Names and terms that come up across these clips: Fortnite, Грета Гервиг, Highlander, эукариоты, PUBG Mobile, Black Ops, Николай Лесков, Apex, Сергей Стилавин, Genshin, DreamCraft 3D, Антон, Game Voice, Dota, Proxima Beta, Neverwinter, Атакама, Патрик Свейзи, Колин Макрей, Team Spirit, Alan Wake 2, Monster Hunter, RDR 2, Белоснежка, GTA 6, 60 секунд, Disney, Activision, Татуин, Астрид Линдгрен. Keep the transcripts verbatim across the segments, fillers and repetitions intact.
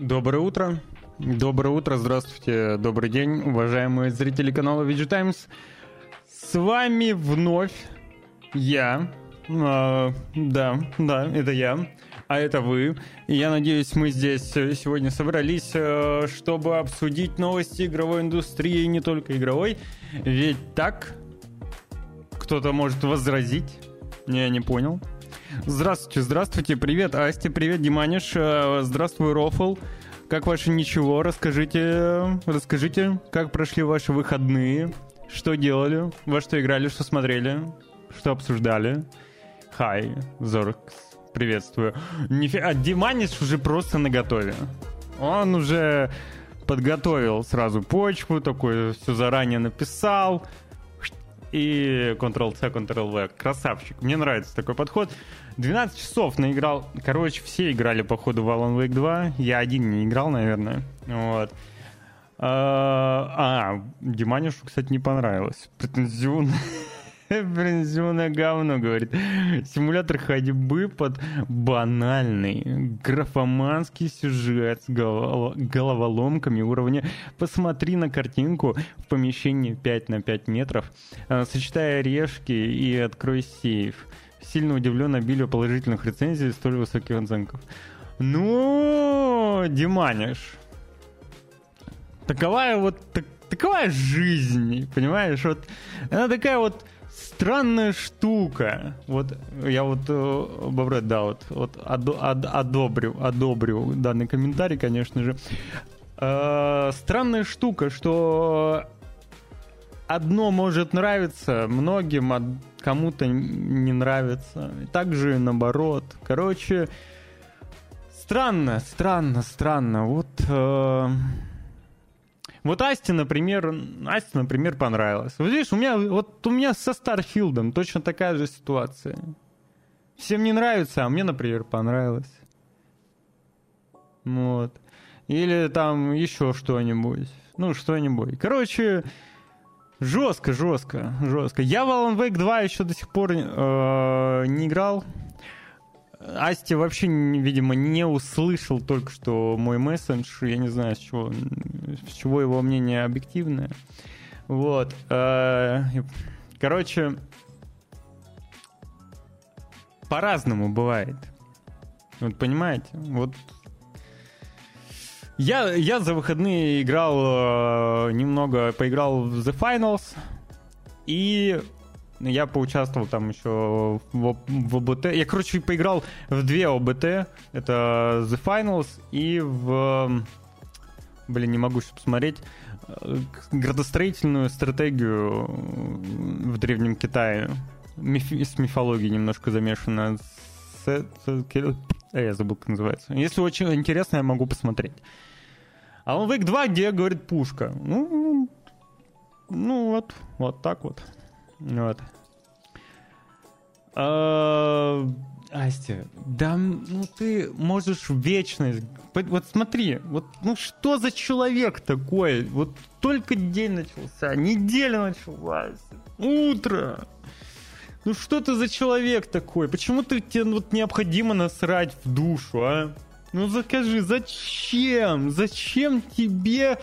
Доброе утро. Доброе утро, здравствуйте, добрый день, уважаемые зрители канала ви джи Times. С вами вновь я. А, да, да, это я. А это вы. И я надеюсь, мы здесь сегодня собрались, чтобы обсудить новости игровой индустрии, и не только игровой. Ведь так? Кто-то может возразить. Я не понял. Здравствуйте, здравствуйте, привет, Асти, привет, Диманиш, здравствуй, Рофл. Как ваше ничего? Расскажите, расскажите, как прошли ваши выходные, что делали, во что играли, что смотрели, что обсуждали. Хай, Зоркс, приветствую. Нифига, а Диманиш уже просто наготове. Он уже подготовил сразу почву, такое все заранее написал. И Control-C, Control-V. Красавчик. Мне нравится такой подход. двенадцать часов наиграл. Короче, все играли, походу, в Alan Wake два. Я один не играл, наверное. Вот. А, Диманишу, кстати, не понравилось. Претензионное, претензионное говно, говорит. Симулятор ходьбы под банальный графоманский сюжет с головоломками уровня «Посмотри на картинку» в помещении пять на пять метров, сочетая решки и «Открой сейф». Сильно удивлен обилию положительных рецензий и столь высоких оценков. Ну, Диманиш, таковая вот так, таковая жизнь, понимаешь? Вот она такая вот странная штука. Вот я вот, Бобрат, да, вот, вот одо, од, одобрю, одобрю данный комментарий, конечно же. Э, странная штука, что одно может нравиться многим, а кому-то не нравится. Также наоборот. Короче, странно, странно, странно. Вот, э, вот Асте, например, Асте, например, понравилось. Вот видишь, у меня, вот у меня со Starfield'ом точно такая же ситуация. Всем не нравится, а мне, например, понравилось. Вот. Или там еще что-нибудь. Ну, что-нибудь. Короче, жестко, жестко, жестко. Я в Alan Wake два еще до сих пор э, не играл. Асти вообще, видимо, не услышал только что мой мессендж. Я не знаю, с чего, с чего его мнение объективное. Вот. Э, короче, по-разному бывает. Вот понимаете? Вот. Я, я за выходные играл э, немного, поиграл в The Finals, и я поучаствовал там еще в, в ОБТ. Я, короче, поиграл в две ОБТ, это The Finals и в, блин, не могу сейчас посмотреть, градостроительную стратегию в Древнем Китае. Мифи, с мифологией немножко замешана. С, с, я забыл, как называется. Если очень интересно, я могу посмотреть. Alan Wake два, где, говорит, пушка. Ну, ну вот, вот так вот. Вот. А, Асти, да, ну ты можешь в вечность. Вот смотри, вот, ну что за человек такой? Вот только день начался, неделя началась, утро. Ну что ты за человек такой? Почему ты, тебе вот необходимо насрать в душу, а? Ну закажи, зачем? Зачем тебе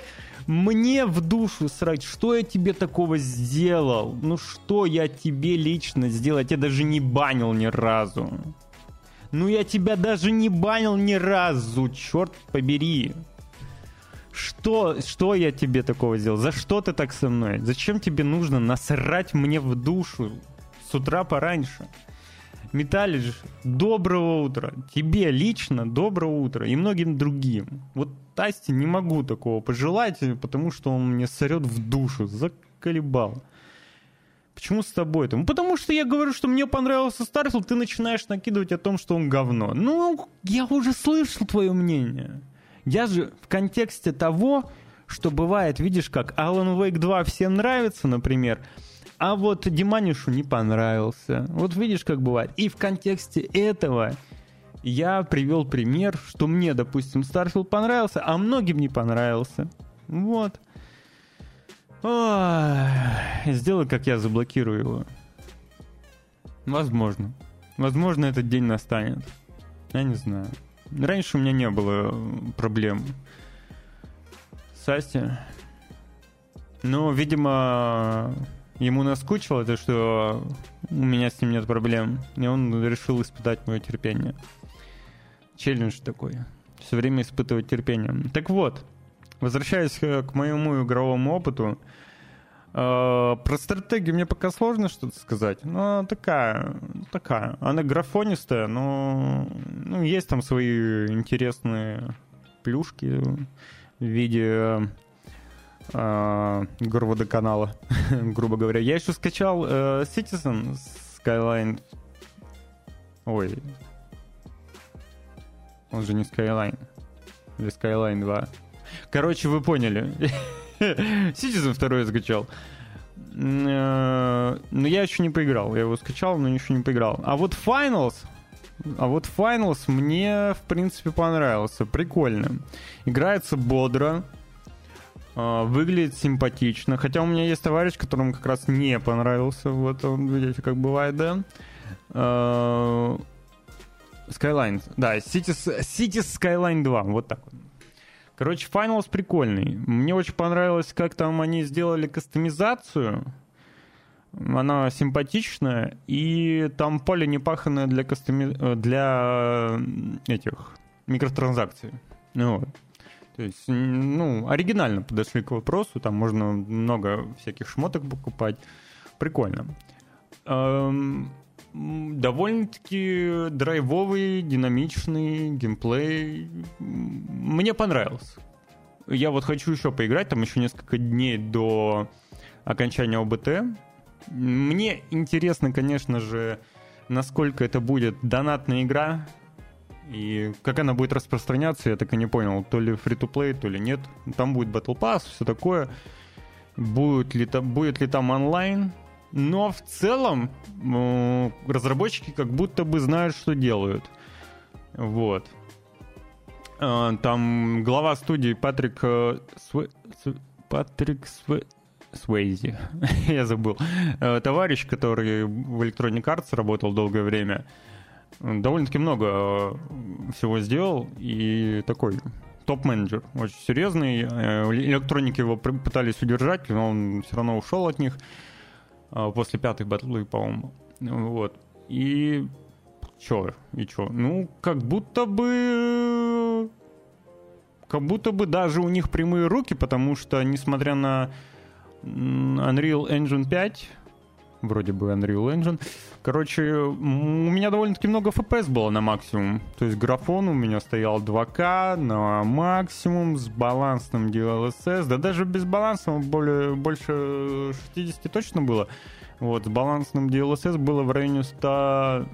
мне в душу срать? Что я тебе такого сделал? Ну что я тебе лично сделал? Я тебя даже не банил ни разу. Ну я тебя даже не банил ни разу, черт побери. Что, что я тебе такого сделал? За что ты так со мной? Зачем тебе нужно насрать мне в душу? С утра пораньше. Металлич, доброго утра. Тебе лично доброго утра и многим другим. Вот Асте не могу такого пожелать, потому что он мне сорет в душу. Заколебал. Почему с тобой-то? Ну, потому что я говорю, что мне понравился Starfield, ты начинаешь накидывать о том, что он говно. Ну, я уже слышал твое мнение. Я же в контексте того, что бывает, видишь, как Alan Wake два всем нравится, например, а вот Диманишу не понравился. Вот видишь, как бывает. И в контексте этого я привел пример, что мне, допустим, Starfield понравился, а многим не понравился. Вот. Ой. Сделай, как я, заблокирую его. Возможно. Возможно, этот день настанет. Я не знаю. Раньше у меня не было проблем с Асти. Но, видимо, ему наскучило то, что у меня с ним нет проблем. И он решил испытать мое терпение. Челлендж такой. Все время испытывать терпение. Так вот, возвращаясь к моему игровому опыту, э, про стратегию мне пока сложно что-то сказать. Но такая, такая. Она графонистая, но ну, есть там свои интересные плюшки в виде э, горводоканала, грубо говоря. Я еще скачал э, Cities: Skylines. Ой... Он же не Skyline. Или Skyline два. Короче, вы поняли. Citizen два я скачал. Но я еще не поиграл. Я его скачал, но еще не поиграл. А вот Finals... А вот Finals мне, в принципе, понравился. Прикольно. Играется бодро. Выглядит симпатично. Хотя у меня есть товарищ, которому как раз не понравился. Вот он, видите, как бывает, да? Skyline, да, Cities, Cities Skyline два, вот так вот. Короче, Finals прикольный. Мне очень понравилось, как там они сделали кастомизацию. Она симпатичная, и там поле непаханное для, кастоми... для этих микротранзакций. Ну, вот. То есть, ну, оригинально подошли к вопросу, там можно много всяких шмоток покупать. Прикольно. Эм... Довольно-таки драйвовый, динамичный геймплей. Мне понравился. Я вот хочу еще поиграть, там еще несколько дней до окончания ОБТ. Мне интересно, конечно же, насколько это будет донатная игра и как она будет распространяться, я так и не понял. То ли фри-то-плей, то ли нет. Там будет Battle Pass, все такое. Будет ли там, будет ли там онлайн? Но в целом разработчики как будто бы знают, что делают. Вот. Там глава студии Патрик Све... Патрик Све... Свейзи. Я забыл. Товарищ, который в Electronic Arts работал довольное время. Довольно-таки много всего сделал. И такой топ-менеджер. Очень серьезный. Электроники его пытались удержать, но он все равно ушел от них. После пятой батлы, по-моему. Вот. И... Чё? И чё? Ну, как будто бы... Как будто бы даже у них прямые руки, потому что, несмотря на Unreal Engine пять, вроде бы Unreal Engine, короче, у меня довольно-таки много эф пи эс было на максимум. То есть графон у меня стоял два ка на максимум с балансным ди эл эс эс. Да даже без баланса более, больше шестьдесят точно было. Вот, с балансным ди эл эс эс было в районе сто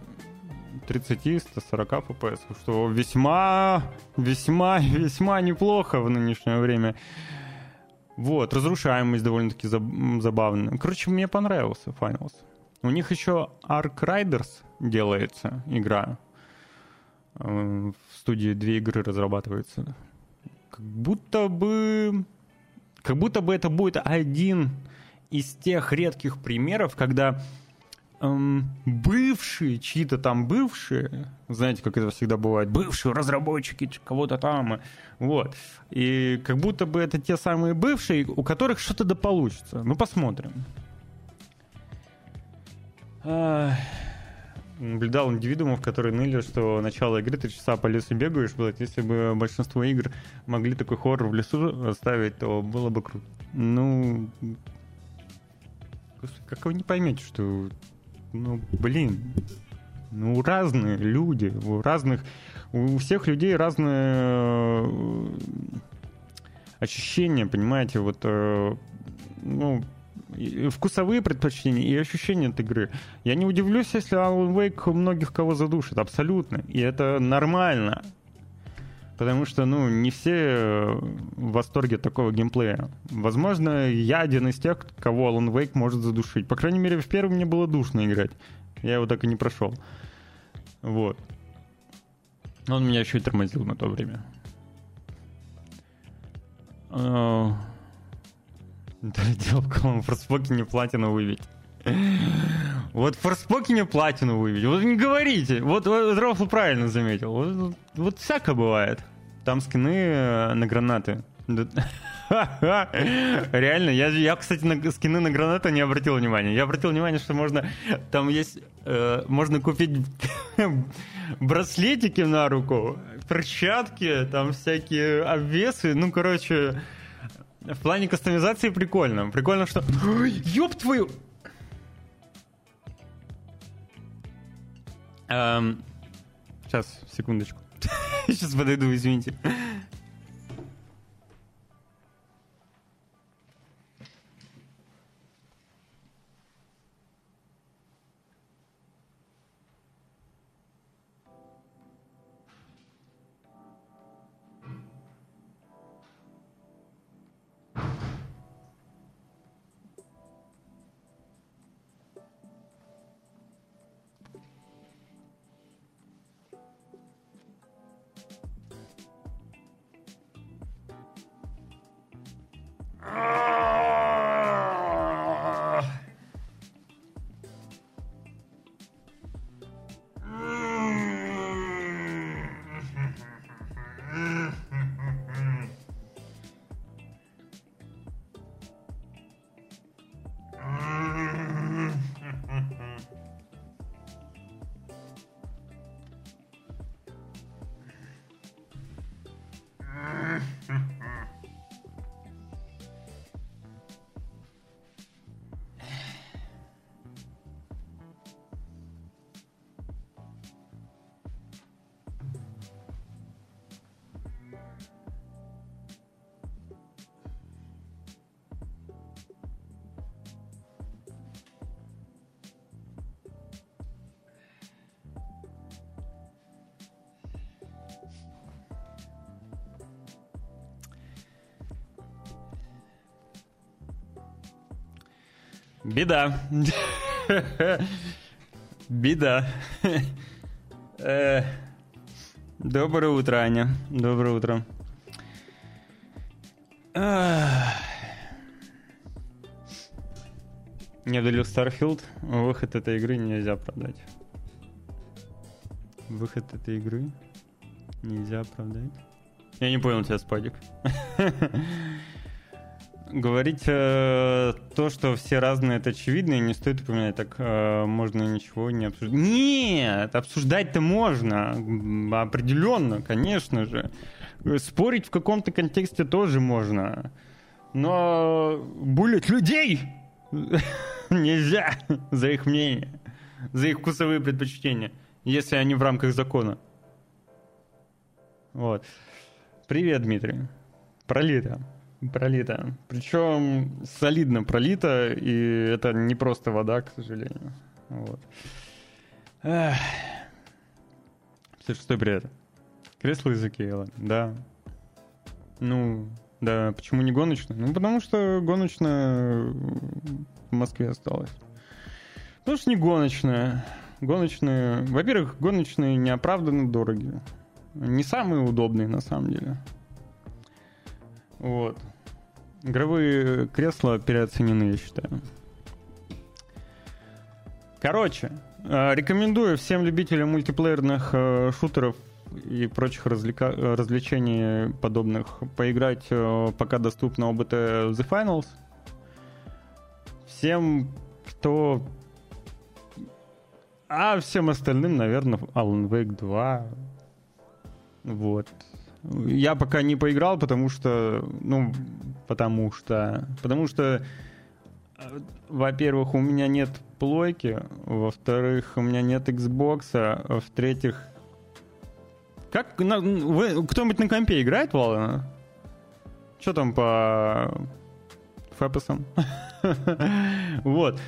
тридцать сто сорок эф пи эс, что весьма, весьма, весьма неплохо в нынешнее время. Вот, разрушаемость довольно-таки забавная. Короче, мне понравился Finals. У них еще Ark Riders делается игра. В студии две игры разрабатываются. Как будто бы... Как будто бы это будет один из тех редких примеров, когда эм, бывшие, чьи-то там бывшие, знаете, как это всегда бывает, бывшие разработчики кого-то там, вот. И как будто бы это те самые бывшие, у которых что-то да получится. Ну, посмотрим. А... Наблюдал индивидуумов, которые ныли, что начало игры три часа по лесу бегаешь, блядь. Если бы большинство игр могли такой хоррор в лесу оставить, то было бы круто. Ну, как вы не поймете, что, ну, блин, ну, разные люди, у разных, у всех людей разные ощущения, понимаете, вот, ну, и вкусовые предпочтения и ощущения от игры. Я не удивлюсь, если Alan Wake многих кого задушит. Абсолютно. И это нормально. Потому что, ну, не все в восторге от такого геймплея. Возможно, я один из тех, кого Alan Wake может задушить. По крайней мере, в первом мне было душно играть. Я его так и не прошел. Вот. Он меня еще и тормозил на то время. Эээ... Долетел, в кого он форспоки не платину выбить. Вот Forspoken платину вывели. Вот не говорите. Вот, вот Рофл правильно заметил. Вот, вот всяко бывает. Там скины на гранаты. Реально, я, я, кстати, на скины на гранаты не обратил внимания. Я обратил внимание, что можно... Там есть... Э, можно купить браслетики на руку, перчатки, там всякие обвесы. Ну, короче... В плане кастомизации прикольно. Прикольно, что... Ой, ёб твою... Эм... Сейчас, секундочку. Сейчас подойду, извините. Беда. Беда. Доброе утро, Аня. Доброе утро. Не удалил Starfield. Выход этой игры нельзя продать. Выход этой игры нельзя продать. Я не понял тебя, Спадик. Говорить э, то, что все разные, это очевидно, и не стоит упоминать, так э, можно ничего не обсуждать. Нет, обсуждать-то можно, определенно, конечно же. Спорить в каком-то контексте тоже можно. Но булить людей нельзя за их мнение, за их вкусовые предпочтения, если они в рамках закона. Вот. Привет, Дмитрий. Пролито. Пролито. Причем солидно пролито, и это не просто вода, к сожалению. Вот. пятьдесят шестой привет. Кресло из Икеи, да. Ну, да, почему не гоночное? Ну, потому что гоночное в Москве осталось. Потому что не гоночное. Гоночные, во-первых, гоночные неоправданно дорогие. Не самые удобные, на самом деле. Вот. Игровые кресла переоценены, я считаю. Короче, э, рекомендую всем любителям мультиплеерных э, шутеров и прочих развлека- развлечений подобных поиграть, э, пока доступно о бэ тэ The Finals. Всем, кто... А всем остальным, наверное, Alan Wake два. Вот. Я пока не поиграл, потому что, ну, потому что, потому что, во-первых, у меня нет плойки, во-вторых, у меня нет Xboxа, в-третьих, как, на, вы, кто-нибудь на компе играет, Валана? Что там по фэпесам? Вот.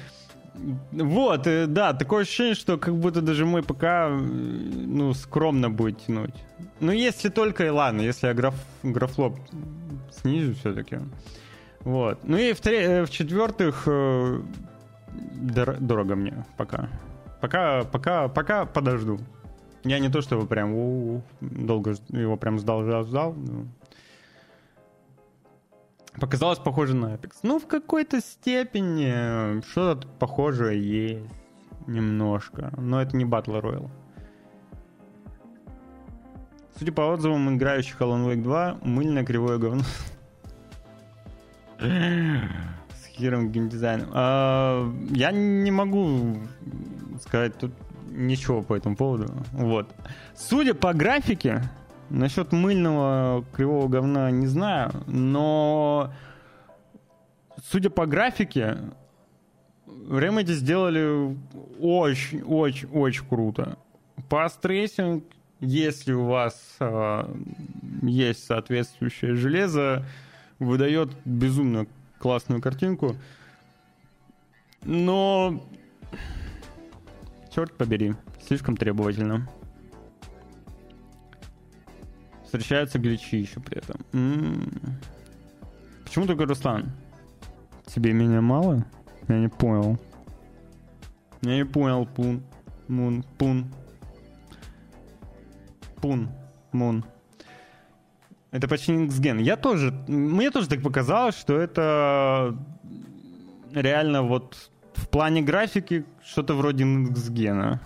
Вот, да, такое ощущение, что как будто даже мы пока, ну, скромно будет тянуть. Ну, если только, и ладно, если я граф, графлоп снижу все-таки. Вот. Ну и в, тре- в четвертых дор- дорого мне пока. Пока, пока, пока подожду. Я не то, чтобы прям у-у-у, долго его прям ждал, ждал, ждал. Но... Показалось похоже на Apex. Ну, в какой-то степени что-то похожее есть. Немножко. Но это не Battle Royale. Судя по отзывам играющих Alan Wake два, мыльное кривое говно. С хером геймдизайном. А, я не могу сказать тут ничего по этому поводу. Вот. Судя по графике, насчет мыльного кривого говна не знаю, но судя по графике, Remedy сделали очень-очень-очень круто. Path Tracing, если у вас э, есть соответствующее железо, выдает безумно классную картинку. Но, черт побери, слишком требовательно. Встречаются гличи еще при этом. М-м-м. Почему только Руслан? Тебе меня мало? Я не понял. Я не понял, Пун. Мун. Пун. Пун. Мун. Это почти Никсген. Я тоже... Мне тоже так показалось, что это реально вот в плане графики что-то вроде Никсгена.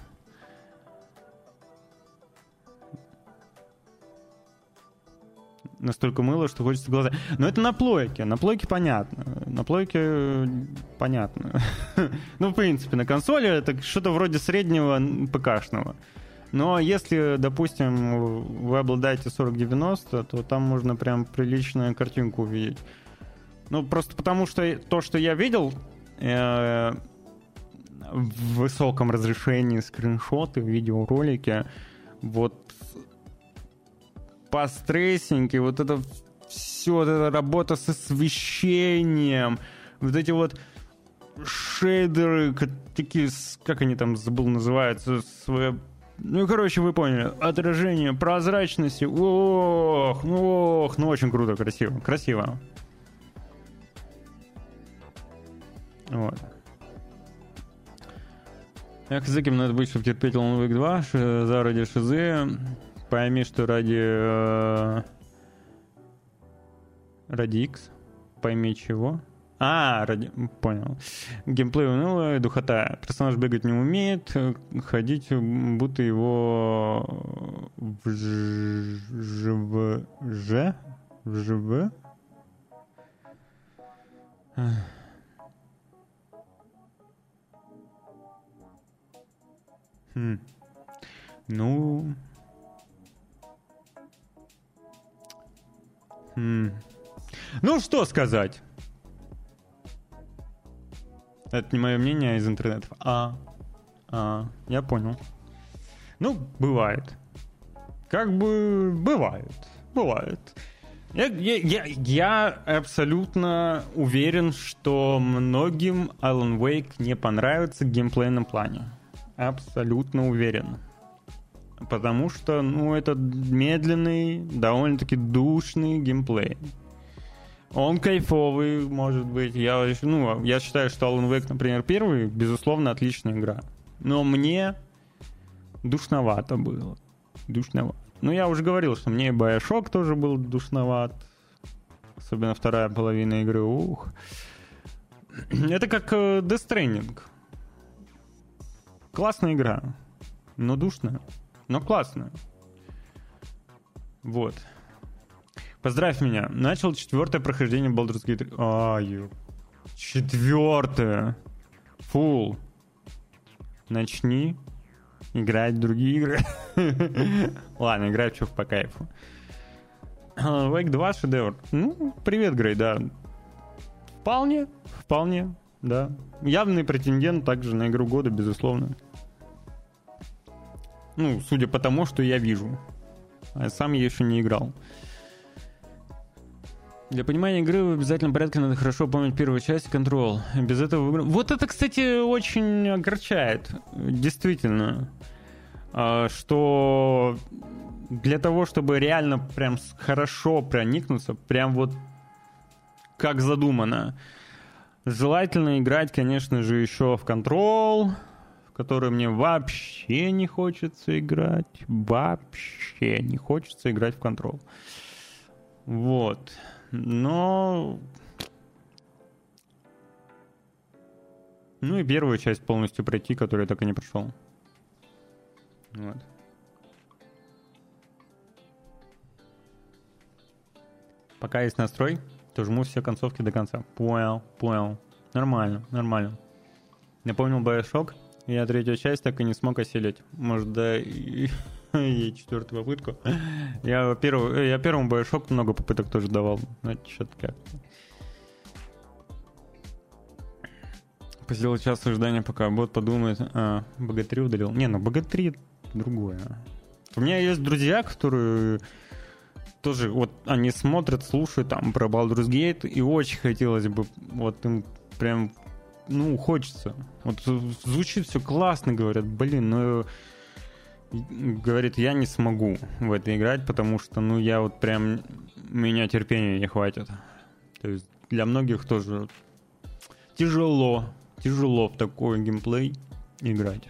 Настолько мыло, что хочется глаза. Но это на плойке. На плойке понятно. На плойке понятно. Ну, в принципе, на консоли это что-то вроде среднего ПК-шного. Но если, допустим, вы обладаете сорок девяносто, то там можно прям приличную картинку увидеть. Ну, просто потому что то, что я видел э, в высоком разрешении скриншоты, видеоролики, вот пастрейсинг, вот это все, вот эта работа с освещением, вот эти вот шейдеры, такие, как они там, забыл, называются, свои... Ну, короче, вы поняли. Отражение прозрачности. Ох, ох, ну очень круто, красиво. Красиво. Вот. Эх, за кем надо быть, чтобы терпеть Alan Wake два, ш- за ради шизы. Пойми, что ради... Э- ради X. Пойми чего. А, ради... понял. Геймплей унылый, духота. Персонаж бегать не умеет, ходить будто его в жв... Ж? В жв? Хм. Ну... Хм. Ну, что сказать? Это не мое мнение, а из интернетов. А, а, я понял. Ну, бывает. Как бы бывает. Бывает. Я, я, я, я абсолютно уверен, что многим Alan Wake не понравится в геймплейном плане. Абсолютно уверен. Потому что, ну, это медленный, довольно-таки душный геймплей. Он кайфовый, может быть. Я, ну, я считаю, что Alan Wake, например, первый, безусловно, отличная игра. Но мне душновато было. Душновато. Ну, я уже говорил, что мне и Bioshock тоже был душноват. Особенно вторая половина игры. Ух. Это как Death Stranding. Классная игра. Но душная. Но классная. Вот. Поздравь меня. Начал четвертое прохождение Baldur's Gate три. Аю. Четвертое. Фул. Начни играть в другие игры. Ладно, играй что по кайфу. Wake два шедевр. Ну, привет, Грей, да. Вполне, вполне, да. Явный претендент также на игру года, безусловно. Ну, судя по тому, что я вижу. А сам я еще не играл. Для понимания игры в обязательном порядке надо хорошо помнить первую часть Control. Без этого игры... Вот это, кстати, очень огорчает. Действительно. Что для того, чтобы реально прям хорошо проникнуться, прям вот как задумано, желательно играть, конечно же, еще в Control, в который мне вообще не хочется играть. Вообще не хочется играть в Control. Вот. Но Ну и первую часть полностью пройти, которую я так и не прошел. Вот. Пока есть настрой, то жму все концовки до конца. Понял, понял. Нормально, нормально. Напомнил Bioshock. Я третью часть так и не смог осилить. Может, да и, и четвертую попытку. Я, первый, я первому Bioshock много попыток тоже давал. Значит, что-то как-то. Посидел час ожидания, пока бот подумает. А, би джи три удалил. Не, ну би джи три другое. У меня есть друзья, которые... Тоже вот они смотрят, слушают там про Baldur's Gate, и очень хотелось бы, вот им прям, ну, хочется. Вот звучит все классно, говорят, блин, но, говорит, я не смогу в это играть, потому что, ну, я вот прям, меня терпения не хватит. То есть для многих тоже тяжело, тяжело в такой геймплей играть.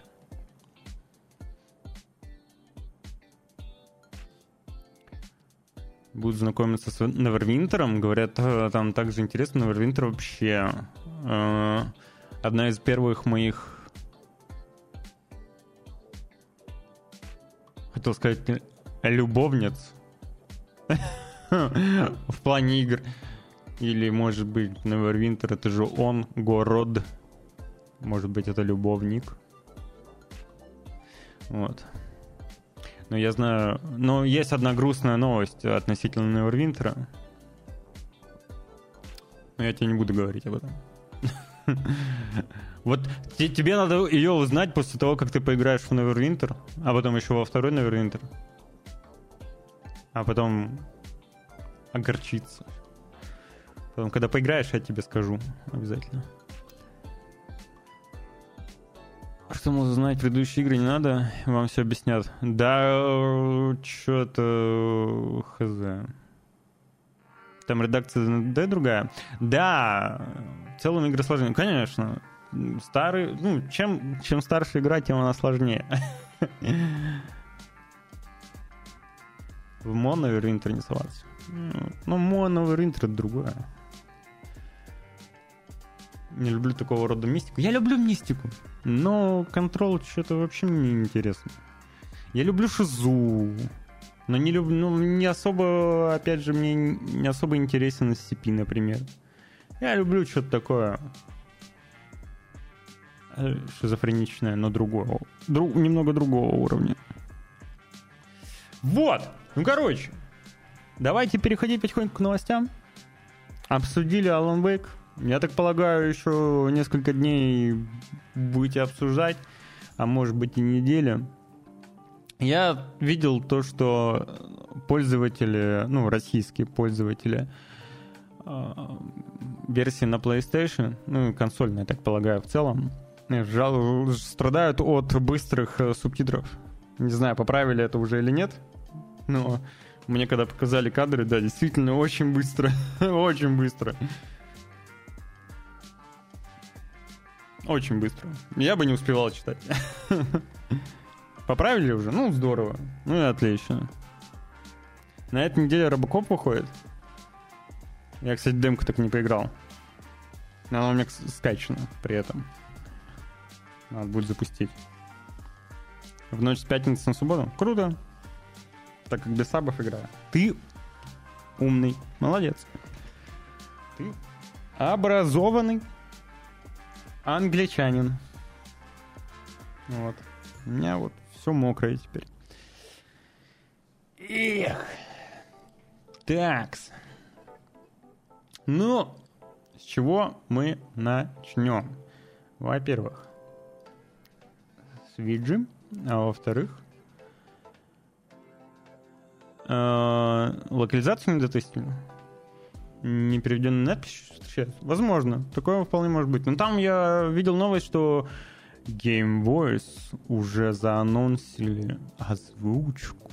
Будут знакомиться с Neverwinter'ом. Говорят, там также интересно. Neverwinter вообще э, одна из первых моих... Хотел сказать, любовниц. В плане игр. Или, может быть, Neverwinter — это же он, город. Может быть, это любовник. Вот. Но я знаю... Но есть одна грустная новость относительно Neverwinter. Но я тебе не буду говорить об этом. Вот тебе надо ее узнать после того, как ты поиграешь в Neverwinter, а потом еще во второй Neverwinter. А потом огорчиться. Потом, когда поиграешь, я тебе скажу обязательно. Что, мол, знать предыдущие игры не надо, вам все объяснят. Да, что-то хз. Там редакция да, другая. Да, в целом игры сложнее. Конечно, старые, ну, чем, чем старше игра, тем она сложнее. В Neverwinter не соваться. Ну, Neverwinter — это другое. Не люблю такого рода мистику. Я люблю мистику, но Control что-то вообще мне неинтересно. Я люблю шизу, но не люблю, ну, не особо, опять же, мне не особо интересен эс си пи, например. Я люблю что-то такое шизофреничное, но другого, друг, немного другого уровня. Вот, ну короче, давайте переходить потихоньку к новостям. Обсудили Alan Wake. Я так полагаю, еще несколько дней будете обсуждать, а может быть и неделя. Я видел то, что пользователи, ну, российские пользователи э, версии на PlayStation, ну, консольные, я так полагаю, в целом, жал, страдают от быстрых э, субтитров. Не знаю, поправили это уже или нет, но мне когда показали кадры, да, действительно очень быстро, очень быстро. Очень быстро. Я бы не успевал читать. Поправили уже? Ну, здорово. Ну и отлично. На этой неделе Робокоп выходит. Я, кстати, демку так не поиграл. Она у меня скачана при этом. Надо будет запустить. В ночь с пятницы на субботу? Круто. Так как без сабов играю. Ты умный. Молодец. Ты образованный. Англичанин. Вот. У меня вот все мокрое теперь. Эх. Такс. Ну, с чего мы начнем? Во-первых, с виджи, а во-вторых, локализацию не дотестили. Не переведенная надпись встречается. Возможно, такое вполне может быть. Но там я видел новость, что Game Voice уже заанонсили озвучку.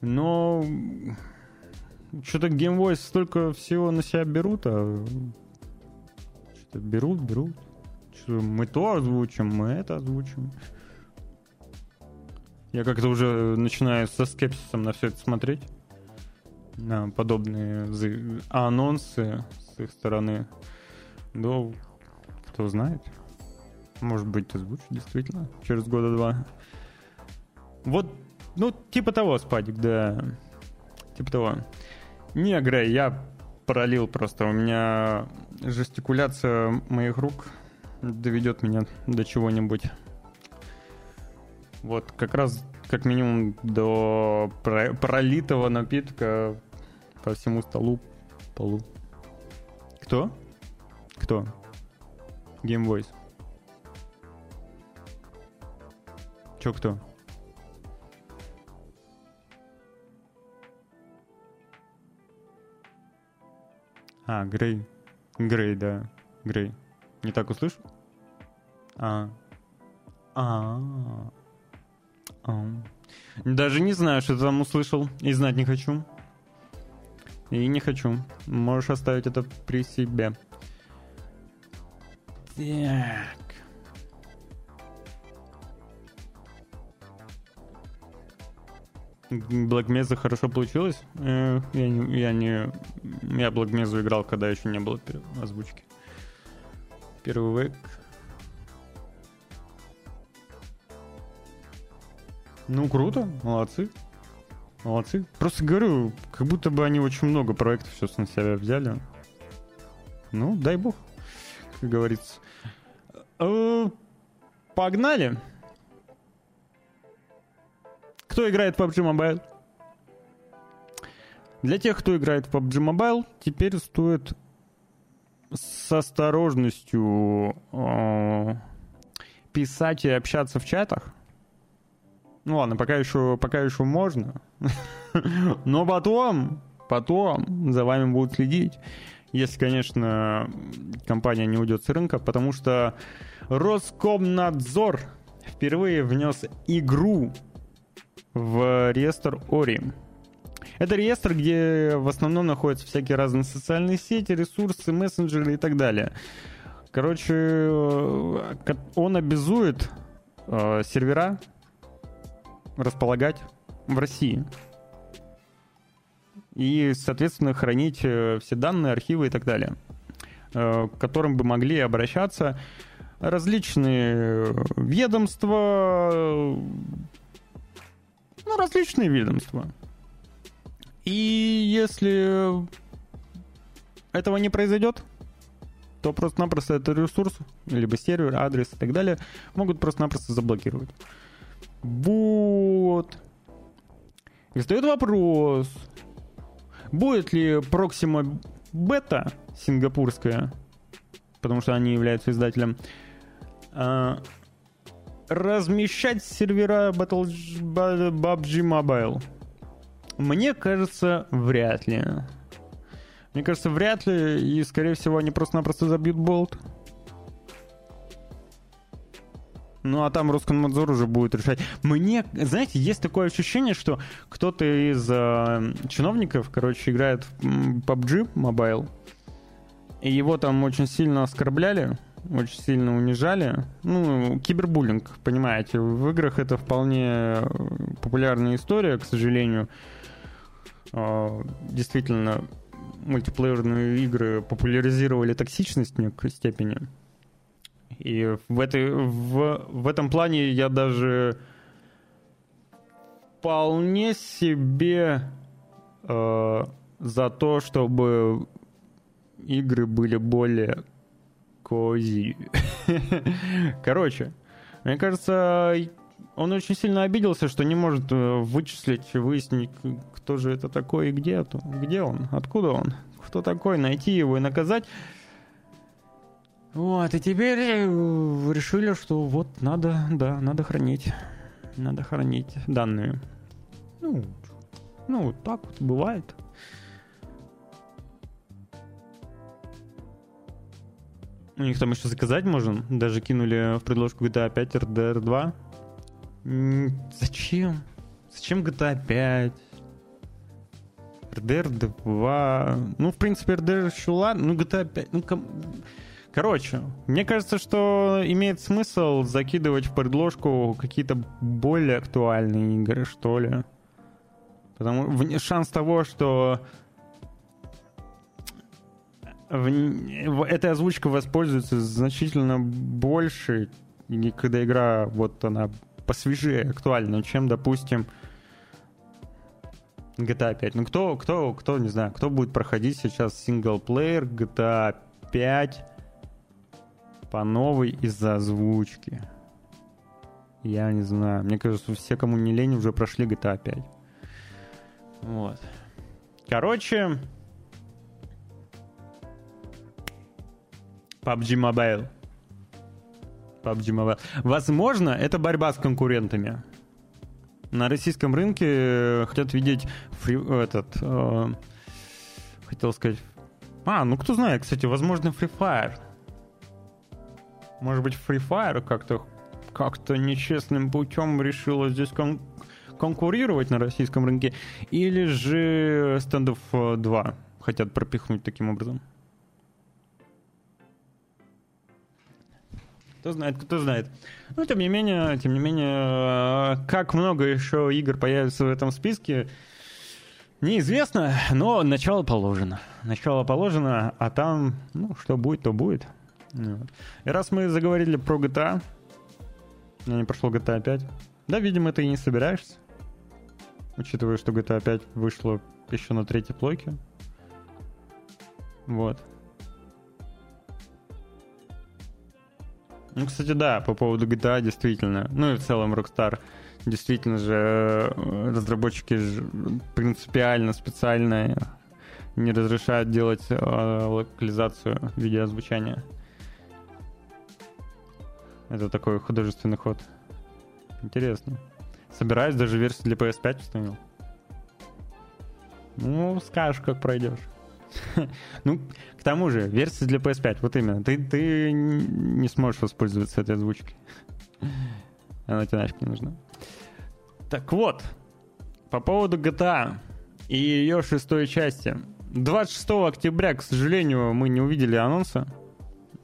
Но что-то Game Voice столько всего на себя берут, а что-то берут, берут. Что-то мы то озвучим, мы это озвучим. Я как-то уже начинаю со скепсисом на все это смотреть. На подобные анонсы с их стороны. Да, кто знает. Может быть, озвучу, действительно, через года два. Вот, ну, типа того, спадик, да. Типа того. Не, Грей, я пролил просто. У меня жестикуляция моих рук доведет меня до чего-нибудь. Вот, как раз, как минимум, до пролитого напитка по всему столу, полу. Кто? Кто? Game Voice. Чё кто? А, Грей. Грей, да. Грей. Не так услышал? А. А. Даже не знаю, что ты там услышал. И знать не хочу. И не хочу. Можешь оставить это при себе. Так. Black Mesa хорошо получилось. Я не, я не... Я Black Mesa играл, когда еще не было озвучки. Первый век. Ну, круто. Молодцы. Молодцы. Просто говорю, как будто бы они очень много проектов сейчас на себя взяли. Ну, дай бог, как говорится. Погнали. Кто играет в пабг Mobile? Для тех, кто играет в пабг Mobile, теперь стоит с осторожностью э, писать и общаться в чатах. Ну ладно, пока еще, пока еще можно. Но потом, потом за вами будут следить. Если, конечно, компания не уйдет с рынка, потому что Роскомнадзор впервые внес игру в реестр ОРИ. Это реестр, где в основном находятся всякие разные социальные сети, ресурсы, мессенджеры и так далее. Короче, он обязует э, сервера располагать в России. И, соответственно, хранить все данные, архивы и так далее, э, к которым бы могли обращаться различные ведомства, ну, различные ведомства. И если этого не произойдет, то просто-напросто этот ресурс, либо сервер, адрес и так далее, могут просто-напросто заблокировать. Вот. И встает вопрос, будет ли Proxima Beta сингапурская, потому что они являются издателем, размещать сервера пабг Mobile? Мне кажется, вряд ли. Мне кажется, вряд ли, и, скорее всего, они просто-напросто забьют болт. Ну, а там Роскомнадзор уже будет решать. Мне, знаете, есть такое ощущение, что кто-то из э, чиновников, короче, играет в пабг Mobile, и его там очень сильно оскорбляли, очень сильно унижали. Ну, кибербуллинг, понимаете. В играх это вполне популярная история, к сожалению. Действительно, мультиплеерные игры популяризировали токсичность в некой степени. И в, этой, в, в этом плане я даже вполне себе э, за то, чтобы игры были более... Короче, мне кажется, он очень сильно обиделся, что не может вычислить, выяснить, кто же это такой и где, где он, откуда он, кто такой, найти его и наказать. Вот, и теперь решили, что вот надо, да, надо хранить, надо хранить данные. Ну, ну так вот бывает. У них там еще заказать можно. Даже кинули в предложку джи ти эй пять, ар ди ар два. М-м- зачем? Зачем джи ти эй пять? ар ди ар два... Ну, в принципе, ар ди ар еще ладно. Ну, джи ти эй пять... Ну, ком... Короче, мне кажется, что имеет смысл закидывать в предложку какие-то более актуальные игры, что ли. Потому... Шанс того, что... в... этой озвучкой воспользуется значительно больше, когда игра вот она посвежее, актуальна, чем, допустим, джи ти эй пять. Ну, кто, кто, кто, не знаю, кто будет проходить сейчас синглплеер джи ти эй пять по новой из-за озвучки? Я не знаю. Мне кажется, все, кому не лень, уже прошли джи ти эй пять. Вот. Короче, пабг Mobile. пабг Mobile. Возможно, это борьба с конкурентами. На российском рынке хотят видеть фри, этот... Э, хотел сказать... А, ну кто знает, кстати, возможно, Free Fire. Может быть, Free Fire как-то, как-то нечестным путем решила здесь кон- конкурировать на российском рынке. Или же Standoff два хотят пропихнуть таким образом. Кто знает, кто знает. Но тем не менее, тем не менее, как много еще игр появится в этом списке, неизвестно, но начало положено. Начало положено, а там, ну, что будет, то будет. И раз мы заговорили про джи ти эй, я не прошел джи ти эй пять. Да, видимо, ты и не собираешься. Учитывая, что джи ти эй пять вышло еще на третьей плойке. Вот. Ну, кстати, да, по поводу джи ти эй действительно. Ну и в целом Rockstar действительно же разработчики же принципиально, специально не разрешают делать э, локализацию видеоозвучания. Это такой художественный ход. Интересно. Собираюсь, даже версию для пи эс пять установил. Ну, скажешь, как пройдешь. Ну, к тому же, версия для пи эс пять, вот именно. Ты, ты не сможешь воспользоваться этой озвучкой. Она тебе нафиг не нужна. Так вот, по поводу джи ти эй и ее шестой части. двадцать шестого октября, к сожалению, мы не увидели анонса.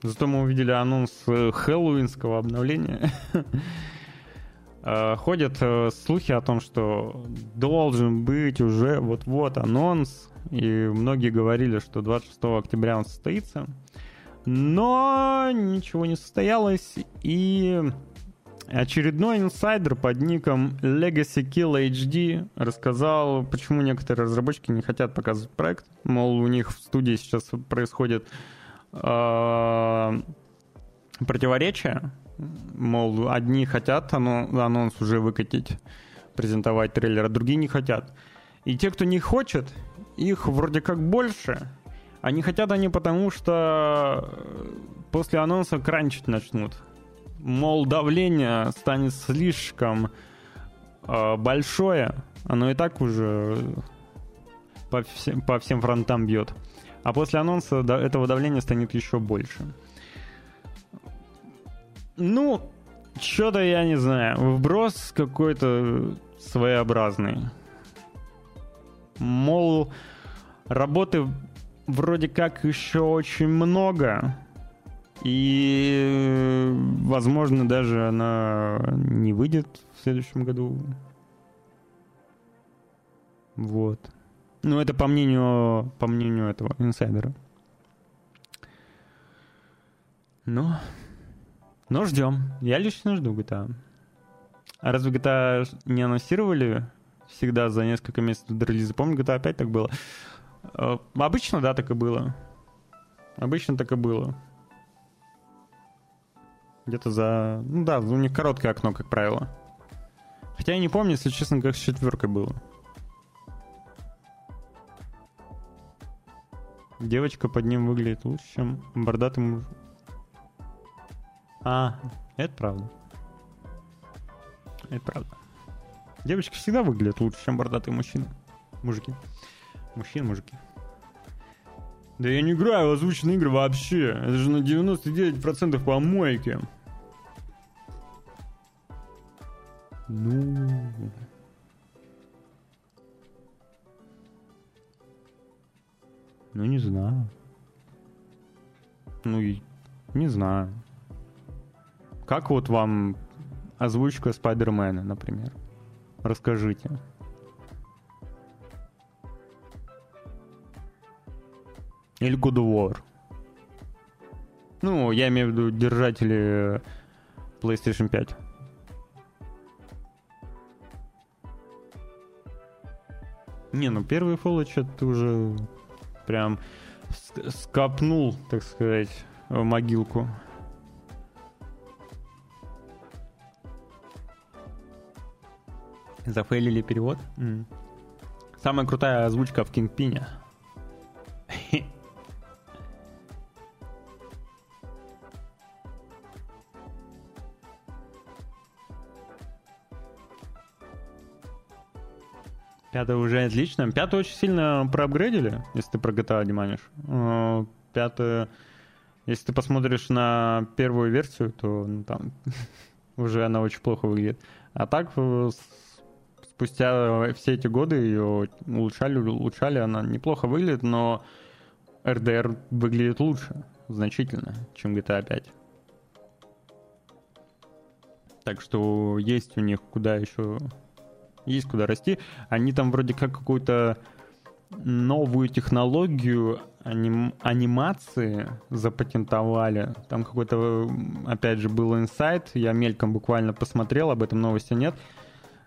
Зато мы увидели анонс хэллоуинского обновления. Ходят слухи о том, что должен быть уже вот-вот анонс. И многие говорили, что двадцать шестого октября он состоится. Но ничего не состоялось. И очередной инсайдер под ником Legacy Kill эйч ди рассказал, почему некоторые разработчики не хотят показывать проект. Мол, у них в студии сейчас происходит э, противоречие. Мол, одни хотят анонс уже выкатить, презентовать трейлер, а другие не хотят. И те, кто не хочет... Их вроде как больше. А не хотят они потому, что после анонса кранчить начнут. Мол, давление станет слишком э, большое. Оно и так уже по всем, по всем фронтам бьет. А после анонса этого давления станет еще больше. Ну, что-то я не знаю. Вброс какой-то своеобразный. Мол, работы вроде как еще очень много, и, возможно, даже она не выйдет в следующем году. Вот. Ну, это по мнению, по мнению этого инсайдера. Ну, но ждем. Я лично жду джи ти эй. А разве джи ти эй не анонсировали? Всегда за несколько месяцев до релиза. Помню, джи ти эй пять так было. Обычно, да, так и было. Обычно так и было. Где-то за... Ну да, у них короткое окно, как правило. Хотя я не помню, если честно, как с четверкой было. Девочка под ним выглядит лучше, чем бородатый муж. А, это правда. Это правда. Девочки всегда выглядят лучше, чем бородатые мужчины. Мужики. Мужчины, мужики. Да я не играю в озвученные игры вообще. Это же на девяносто девять процентов помойки. Ну... Ну, не знаю. Ну, не знаю. Как вот вам озвучка Спайдермена, например? Расскажите. Или God of War. Ну, я имею в виду держатели PlayStation пять. Не, ну первый Fallout что-то уже прям скопнул, так сказать, в могилку. Зафейлили перевод. Mm. Самая крутая озвучка в Кингпине. Пятый уже отлично. Пятый очень сильно проапгрейдили, если ты про джи ти эй диманишь. Пятый, если ты посмотришь на первую версию, то ну, там уже она очень плохо выглядит. А так спустя все эти годы ее улучшали, улучшали, она неплохо выглядит, но эр ди ар выглядит лучше, значительно, чем джи ти эй пять. Так что есть у них куда еще... Есть куда расти. Они там вроде как какую-то новую технологию аним... анимации запатентовали. Там какой-то, опять же, был инсайт. Я мельком буквально посмотрел, об этом новости нет.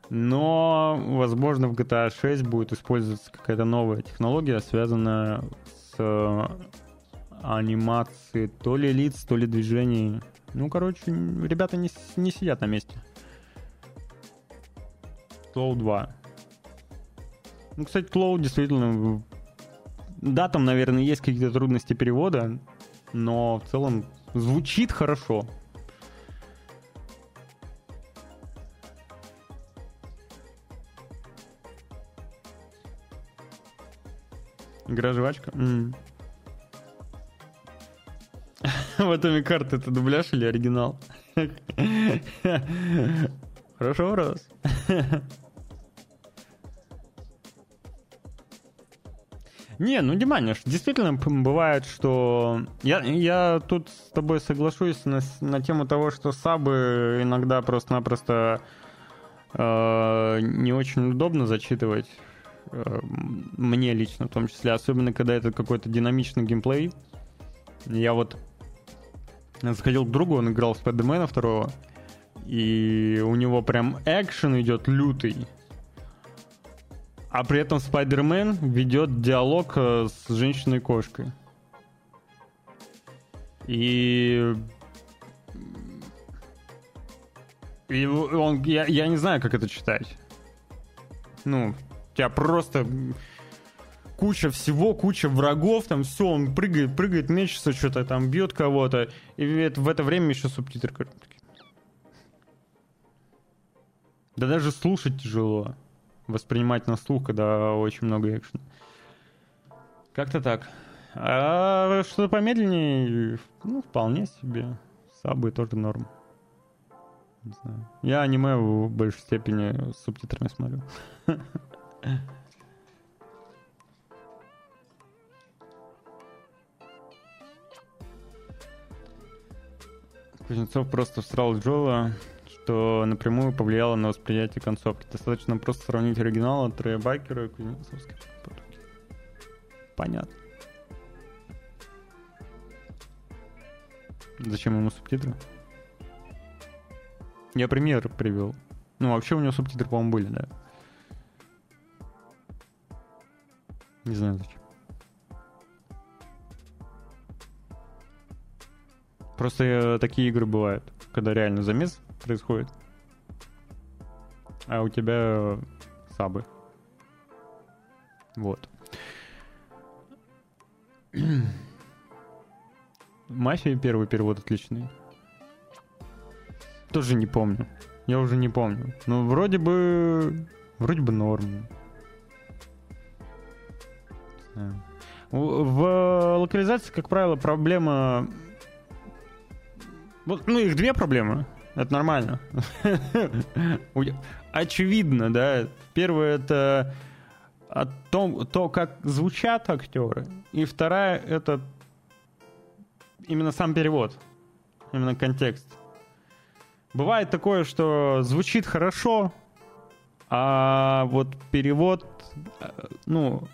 Но, возможно, в джи ти эй шесть будет использоваться какая-то новая технология, связанная с анимацией то ли лиц, то ли движений. Ну, короче, ребята не, не сидят на месте. Клоу два. Ну, кстати, Клоу действительно... Да, там, наверное, есть какие-то трудности перевода, но в целом звучит хорошо. Игра-жвачка? Mm. В этом карты это дубляж или оригинал? Хорошо, раз. Не, ну, Диманиш, действительно бывает, что... Я, я тут с тобой соглашусь на, на тему того, что сабы иногда просто-напросто э, не очень удобно зачитывать. Э, мне лично в том числе. Особенно, когда это какой-то динамичный геймплей. Я вот заходил к другу, он играл в Спайдермена второго. И у него прям экшен идет лютый. А при этом Спайдермен ведет диалог с женщиной-кошкой. И... И он... Я, я не знаю, как это читать. Ну, у тебя просто... Куча всего, куча врагов, там все, он прыгает, прыгает, мечется что-то, там бьет кого-то. И это, в это время еще субтитры. Да даже слушать тяжело. Воспринимать на слух, когда очень много экшена. Как-то так. А что-то помедленнее, ну, вполне себе. Сабы тоже норм. Не знаю. Я аниме в большей степени с субтитрами смотрю. Кузнецов просто встрал Джола, что напрямую повлияло на восприятие концовки. Достаточно просто сравнить оригинал от Трея Бакера и Кузнецовской подруги. Понятно. Зачем ему субтитры? Я пример привел. Ну, вообще у него субтитры, по-моему, были, да? Не знаю зачем. Просто такие игры бывают, когда реально замес происходит, а у тебя сабы. Вот. Мафия первый перевод отличный. Тоже не помню. Я уже не помню. Но вроде бы... Вроде бы норм. В локализации, как правило, проблема... Ну, их две проблемы. Это нормально. Очевидно, да. Первое — это о том, то, как звучат актеры. И вторая — это именно сам перевод. Именно контекст. Бывает такое, что звучит хорошо, а вот перевод, ну,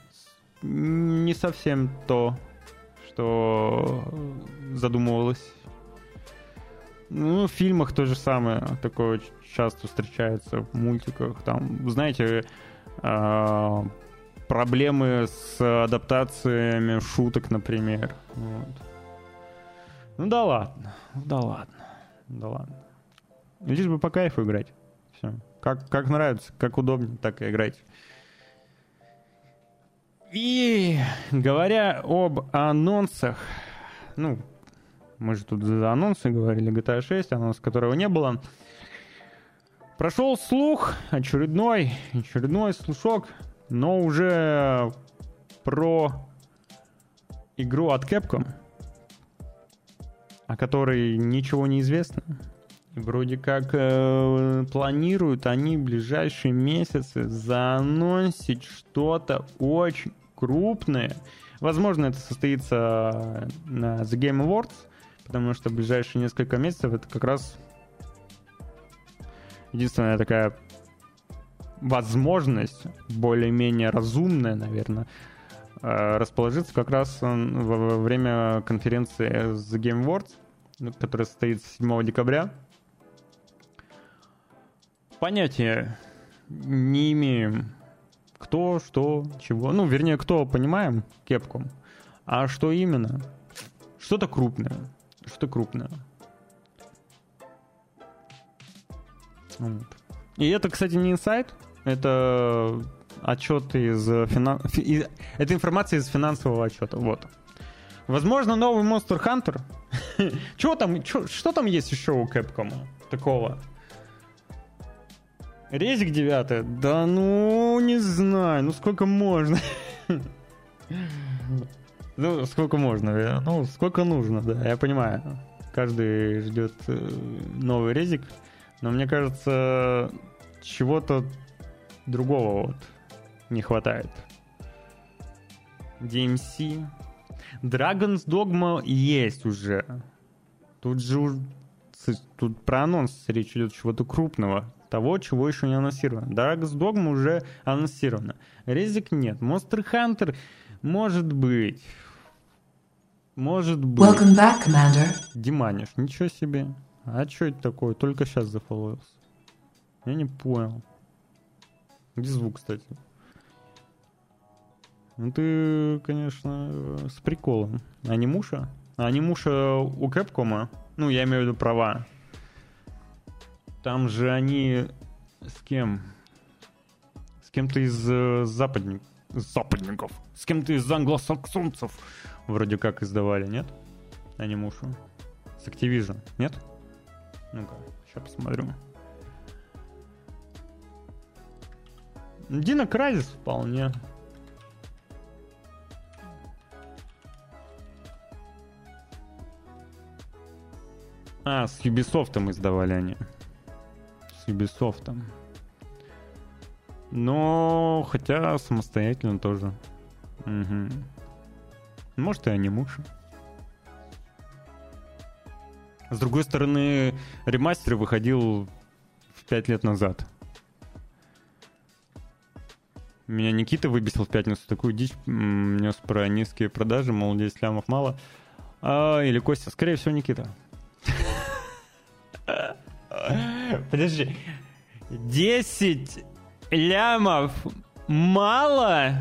не совсем то, что задумывалось. Ну, в фильмах то же самое. Такое часто встречается в мультиках. Там, знаете, проблемы с адаптациями шуток, например. Вот. Ну да ладно. Да ладно. Да ладно. Лишь бы по кайфу играть. Все. Как, как нравится, как удобнее, так и играть. И говоря об анонсах, ну, мы же тут за анонсы говорили, джи ти эй шесть, анонс которого не было. Прошел слух, очередной, очередной слушок, но уже про игру от Capcom, о которой ничего не известно. Вроде как э, планируют они в ближайшие месяцы заанонсить что-то очень крупное. Возможно, это состоится на The Game Awards, потому что в ближайшие несколько месяцев это как раз единственная такая возможность, более-менее разумная, наверное, э, расположиться как раз во время конференции The Game Awards, которая состоится седьмого декабря. Понятия не имеем, кто, что, чего. Ну, вернее, кто, понимаем, Capcom. А что именно? Что-то крупное. Что-то крупное. Вот. И это, кстати, не инсайт. Это отчет из... Финан... Фи... Это информация из финансового отчета. Вот. Возможно, новый Monster Hunter. Чего там? Чё... Что там есть еще у Capcom такого? Резик девятый? Да ну, не знаю, ну сколько можно? Ну, сколько можно, ну, сколько нужно, да, я понимаю. Каждый ждет новый резик, но мне кажется, чего-то другого вот не хватает. ди эм си. Dragon's Dogma есть уже. Тут же тут про анонс речь идет чего-то крупного. Того, чего еще не анонсировано. Dragon's Dogma уже анонсировано. Резик нет. Monster Hunter может быть. Может быть. Welcome back, Commander. Диманиш, ничего себе. А что это такое? Только сейчас зафоловился. Я не понял. Где звук, кстати? Ну ты, конечно, с приколом. Анимуша? Анимуша у Capcom? Ну, я имею в виду права. Там же они с кем? С кем-то из э, западник... западников. С кем-то из англосаксонцев. Вроде как издавали, нет? Анимушу. С Activision, нет? Ну-ка, сейчас посмотрю. Dino Crisis вполне. А, с Ubisoft издавали они. Ubisoft. Но хотя самостоятельно тоже. Угу. Может, и анимуша. С другой стороны, ремастер выходил пять лет назад. Меня Никита выбесил в пятницу. Такую дичь нес про низкие продажи, мол, десять лямов мало. А, или Костя. Скорее всего, Никита. Подожди. десять лямов мало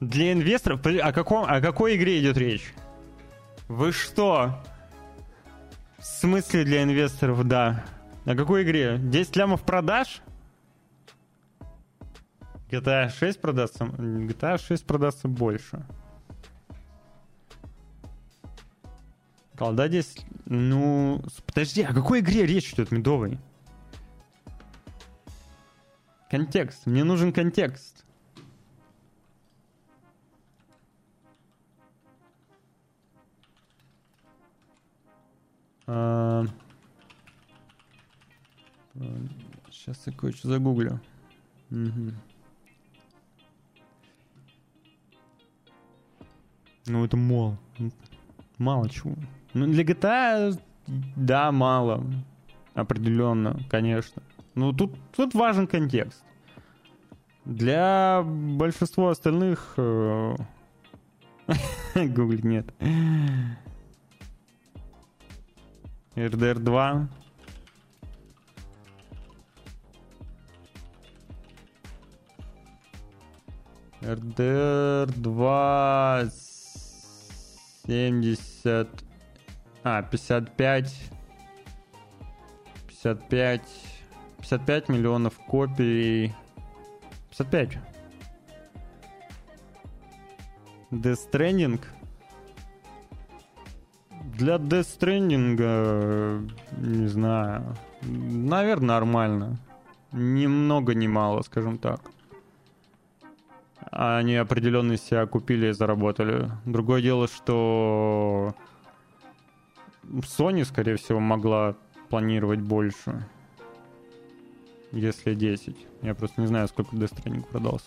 для инвесторов? О, каком, о какой игре идет речь? Вы что? В смысле для инвесторов, да. О какой игре? десять лямов продаж? джи ти эй шесть продастся, джи ти эй шесть продастся больше. Колда десять... Ну... Подожди, о какой игре речь идет, Медовый? Контекст. Мне нужен контекст. А... Сейчас я кое-что загуглю. Угу. Ну это мол. Мало чего. Ну, для джи ти эй, да, мало. Определенно, конечно. Но тут, тут важен контекст. Для большинства остальных гуглить нет. эр ди ар два. эр ди ар два семьдесят... А, пятьдесят пять... пятьдесят пять... пятьдесят пять миллионов копий... пятьдесят пять. Death Stranding. Для Death Stranding, не знаю, наверное, нормально. Ни много, ни мало, скажем так. Они определенно себя купили и заработали. Другое дело, что Sony, скорее всего, могла планировать больше. Если десять. Я просто не знаю, сколько Death Stranding продался.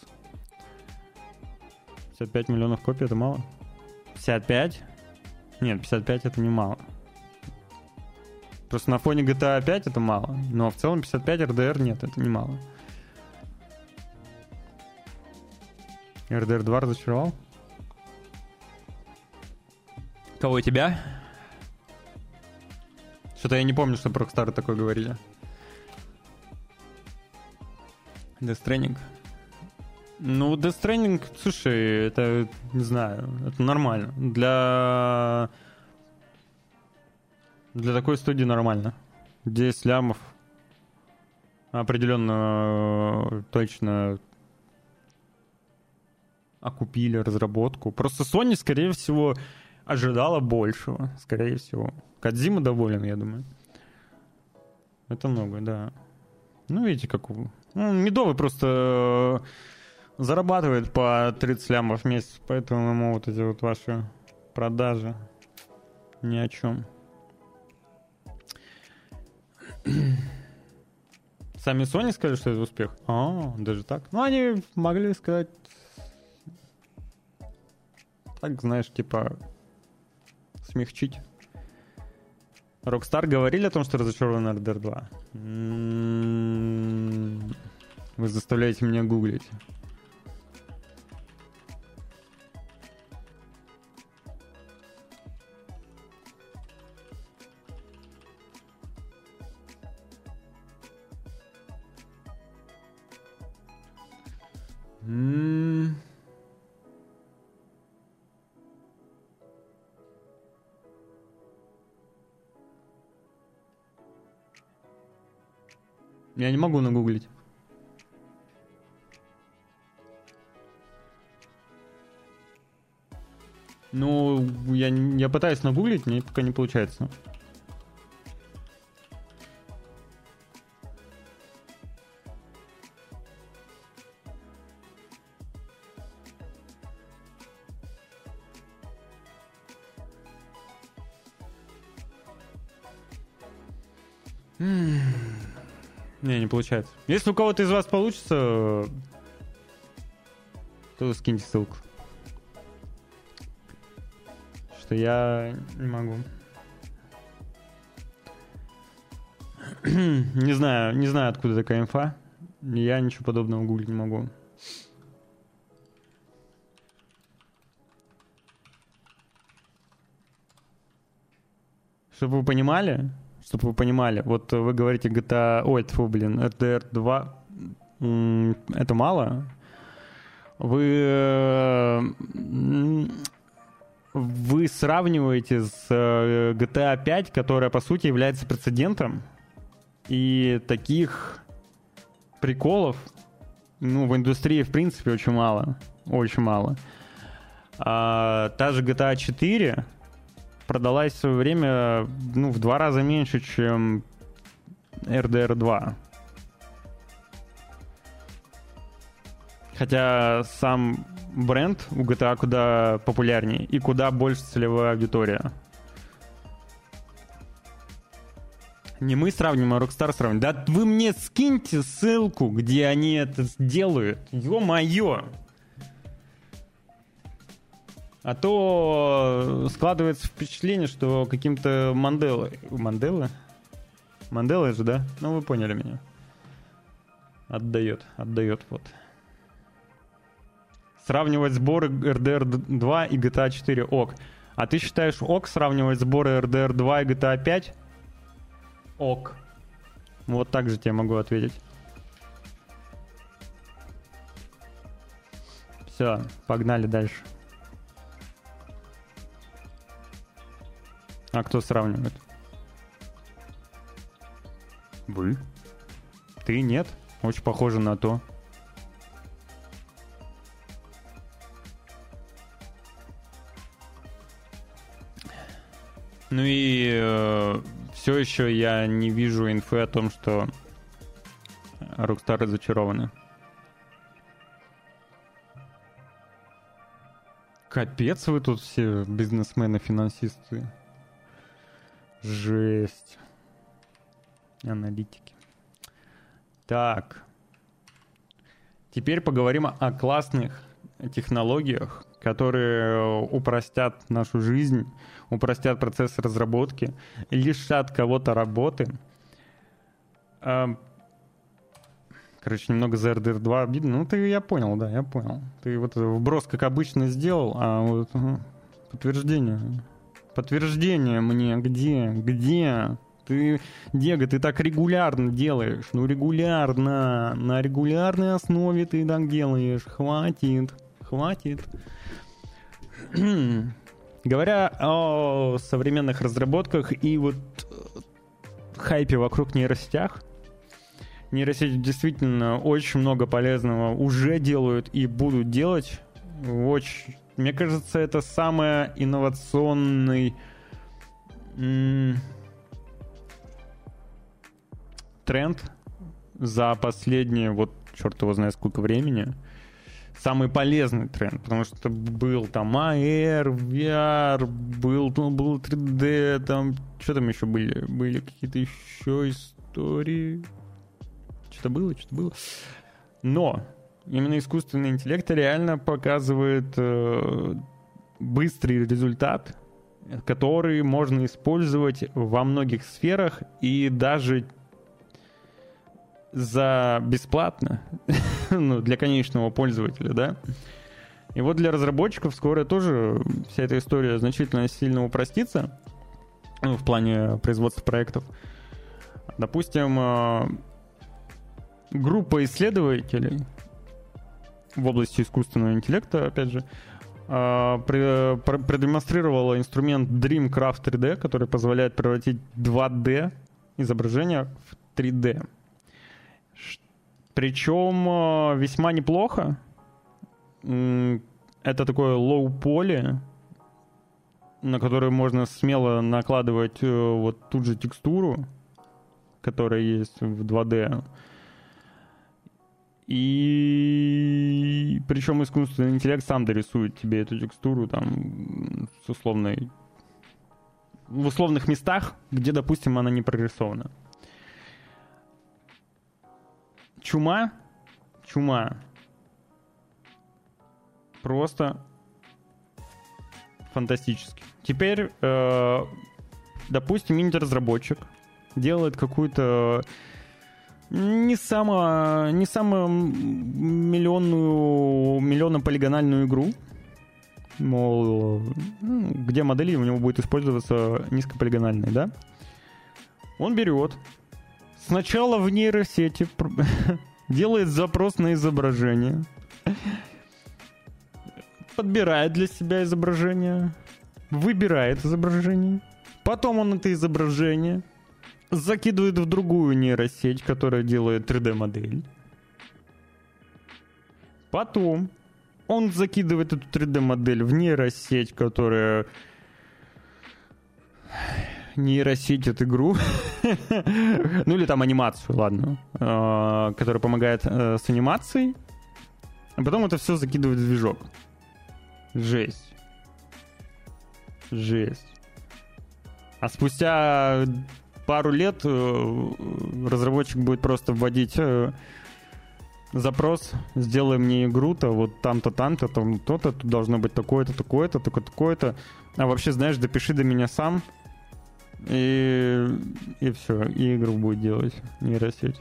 пятьдесят пять миллионов копий — это мало? пятьдесят пять? Нет, пятьдесят пять — это не мало. Просто на фоне джи ти эй пять это мало. Но в целом пятьдесят пять эр ди ар нет, это не мало. эр ди ар два разочаровал? Кого, и тебя? Что-то я не помню, что про Rockstar такое говорили. Death Stranding. Ну, Death Stranding, слушай, это, не знаю, это нормально. Для... Для такой студии нормально. десять лямов. Определенно, точно окупили разработку. Просто Sony, скорее всего, ожидала большего. Скорее всего. Кодзима доволен, я думаю. Это много, да. Ну, видите, как у... Ну, Медовый просто зарабатывает по тридцать лямов в месяц, поэтому ему вот эти вот ваши продажи ни о чем. Сами Sony сказали, что это успех. А, даже так. Ну, они могли сказать... Так, знаешь, типа... Смягчить. Rockstar говорили о том, что разочарован эр ди ар два. М-м-м. Вы заставляете меня гуглить. М-м-м. Я не могу нагуглить. Ну, я, я пытаюсь нагуглить, но пока не получается. Не, не получается. Если у кого-то из вас получится, то скиньте ссылку. Что я не могу. Не знаю, не знаю, откуда такая инфа. Я ничего подобного гуглить не могу. Чтобы вы понимали... Чтобы вы понимали, вот вы говорите джи ти эй... Ой, тьфу, блин, эр ди ар два... Это мало? Вы... Вы сравниваете с джи ти эй пять, которая, по сути, является прецедентом. И таких приколов, ну, в индустрии, в принципе, очень мало. Очень мало. А та же джи ти эй четыре... продалась в свое время, ну, в два раза меньше, чем эр ди ар два. Хотя сам бренд у джи ти эй куда популярнее и куда больше целевая аудитория. Не мы сравним, а Rockstar сравним. Да вы мне скиньте ссылку, где они это сделают. Ё-моё! А то складывается впечатление, что каким-то Манделой... Манделой? Манделой же, да? Ну, вы поняли меня. Отдает, отдает, вот. Сравнивать сборы эр ди ар два и джи ти эй четыре ок. А ты считаешь ок сравнивать сборы эр ди ар два и джи ти эй пять? Ок. Вот так же тебе могу ответить. Все, погнали дальше. А кто сравнивает? Вы? Ты нет? Очень похоже на то. Ну и э, все еще я не вижу инфы о том, что Rockstar разочарованы. Капец, вы тут все бизнесмены, финансисты. Жесть. Аналитики. Так. Теперь поговорим о классных технологиях, которые упростят нашу жизнь, упростят процесс разработки, лишат кого-то работы. Короче, немного за эр ди ар два обидно. Ну, ты, я понял, да, я понял. Ты вот вброс, как обычно, сделал, а вот угу, подтверждение. Подтверждение мне где? Где? Ты, Дега, ты так регулярно делаешь. Ну, регулярно. На регулярной основе ты так делаешь. Хватит. Хватит. Говоря о современных разработках и вот хайпе вокруг нейросетях, нейросети действительно очень много полезного уже делают и будут делать. Очень, мне кажется, это самый инновационный м- тренд за последние, вот черт его знает сколько времени. Самый полезный тренд, потому что был там эй ар, ви ар, был, ну, был три дэ, там, что там еще были? Были какие-то еще истории? Что-то было, что-то было. Но именно искусственный интеллект реально показывает э, быстрый результат, который можно использовать во многих сферах и даже за бесплатно ну, для конечного пользователя, да. И вот для разработчиков скоро тоже вся эта история значительно сильно упростится, ну, в плане производства проектов. Допустим, группа исследователей в области искусственного интеллекта, опять же, продемонстрировала инструмент DreamCraft три дэ, который позволяет превратить два дэ изображение в три дэ. Причем весьма неплохо. Это такое лоу-поле, на которое можно смело накладывать вот ту же текстуру, которая есть в два дэ. И причем искусственный интеллект сам дорисует тебе эту текстуру там с условной... в условных местах, где, допустим, она не прорисована. Чума, чума, просто фантастически. Теперь, э, допустим, инди-разработчик делает какую-то не самую не само миллионную, миллионно-полигональную игру, мол, где модели у него будет использоваться низкополигональные, да? Он берет... Сначала в нейросети делает запрос на изображение, подбирает для себя изображение, выбирает изображение, потом он это изображение закидывает в другую нейросеть, которая делает три дэ-модель. Потом он закидывает эту три дэ-модель в нейросеть, которая... нейросетит игру, ну или там анимацию, ладно, э, которая помогает э, с анимацией, а потом это все закидывает в движок. Жесть. Жесть. А спустя пару лет э, разработчик будет просто вводить э, запрос, сделай мне игру-то, вот там-то, там-то, там то-то, тут должно быть такое-то, такое-то, такое-то, а вообще, знаешь, допиши до меня сам. И, и все, и игру будет делать нейросеть.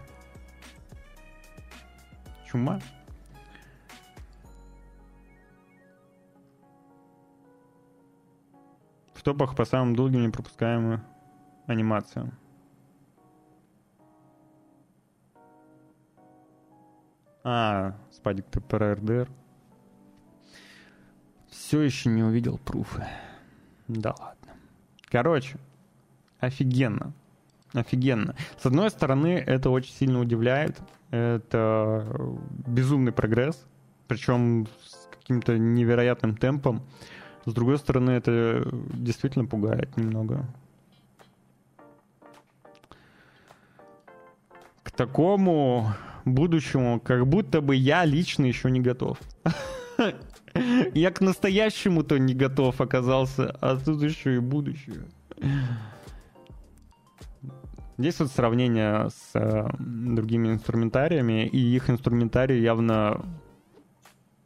Чума. топах по самым долгим непропускаемым анимациям. А, спадик, ты про эр дэ эр. Все еще не увидел пруфы. Да ладно. Короче, офигенно. Офигенно. С одной стороны, это очень сильно удивляет. Это безумный прогресс. Причем с каким-то невероятным темпом. С другой стороны, это действительно пугает немного. К такому будущему, как будто бы я лично еще не готов. Я к настоящему-то не готов оказался, а тут еще и будущее. Здесь вот сравнение с э, другими инструментариями, и их инструментарий явно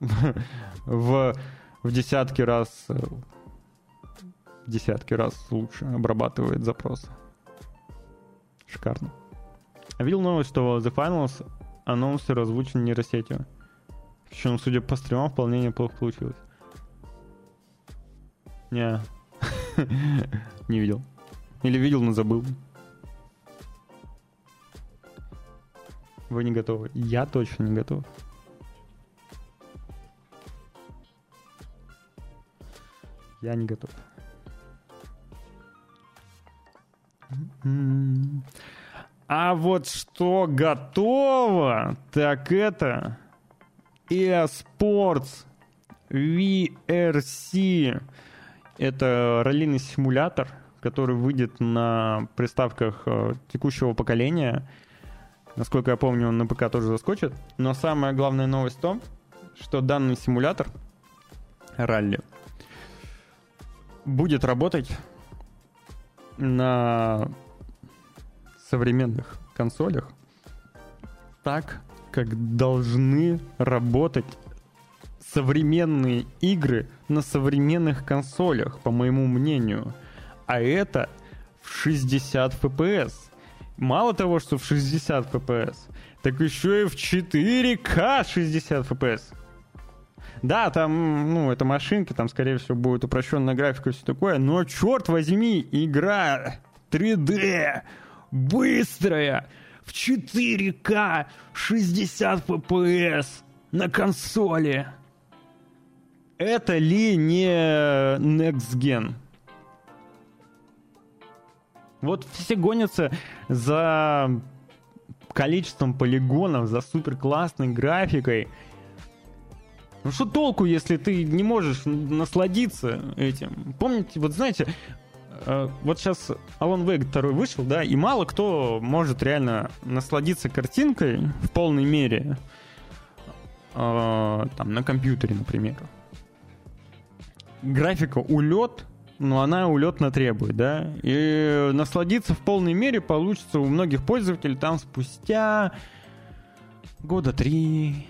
в, в десятки раз в десятки раз лучше обрабатывает запрос. Шикарно. Я видел новость, что The Finals анонсер озвучен нейросетью. Причем, судя по стримам, вполне неплохо получилось. Не, не видел. Или видел, но забыл. Вы не готовы. Я точно не готов. Я не готов. А вот что готово, так это eSports ви эр си. Это раллийный симулятор, который выйдет на приставках текущего поколения. Насколько я помню, он на ПК тоже заскочит. Но самая главная новость в том, что данный симулятор ралли будет работать на современных консолях так, как должны работать современные игры на современных консолях, по моему мнению. А это в шестьдесят эф пи эс. Мало того, что в шестьдесят эф пи эс, так еще и в четыре ка шестьдесят эф пи эс. Да, там, ну, это машинки, там, скорее всего, будет упрощенная графика и все такое, но, черт возьми, игра три дэ, быстрая, в четыре ка шестьдесят эф пи эс на консоли. Это ли не Next Gen? Вот все гонятся за количеством полигонов, за суперклассной графикой. Ну что толку, если ты не можешь насладиться этим? Помните, вот знаете, вот сейчас Alan Wake два вышел, да, и мало кто может реально насладиться картинкой в полной мере. Там, на компьютере, например. Графика улет, но она улетно требует, да, и насладиться в полной мере получится у многих пользователей там спустя года три,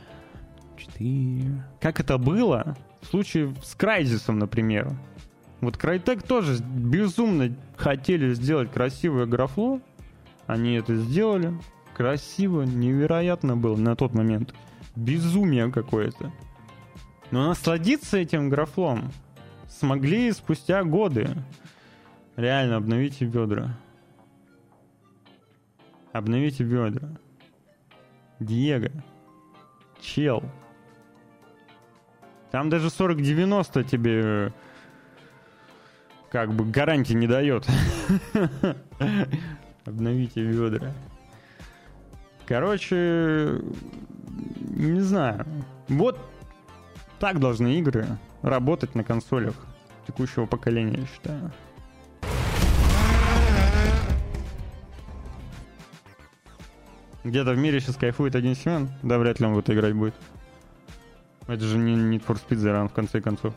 четыре, как это было в случае с Crysis, например. Вот Crytek тоже безумно хотели сделать красивое графло, они это сделали, красиво, невероятно было на тот момент, безумие какое-то, но насладиться этим графлом смогли спустя годы. Реально, обновите бедра. Обновите бедра. Диего. Чел. Там даже сорок девяносто тебе как бы гарантии не дает. Обновите бедра. Короче, не знаю. Вот так должны игры работать на консолях текущего поколения, я считаю. Где-то в мире сейчас кайфует один Семен. Да, вряд ли он в это играть будет. Это же не Need for Speed The Run, в конце концов.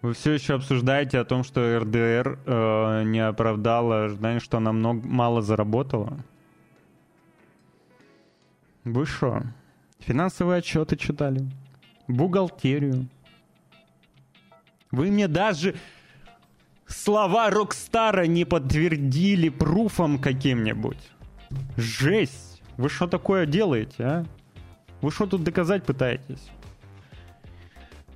Вы все еще обсуждаете о том, что эр дэ эр э, не оправдала ожидания, что она много, мало заработала? Вы что? Финансовые отчеты читали? Бухгалтерию? Вы мне даже слова Рокстара не подтвердили пруфом каким-нибудь. Жесть! Вы что такое делаете, а? Вы что тут доказать пытаетесь?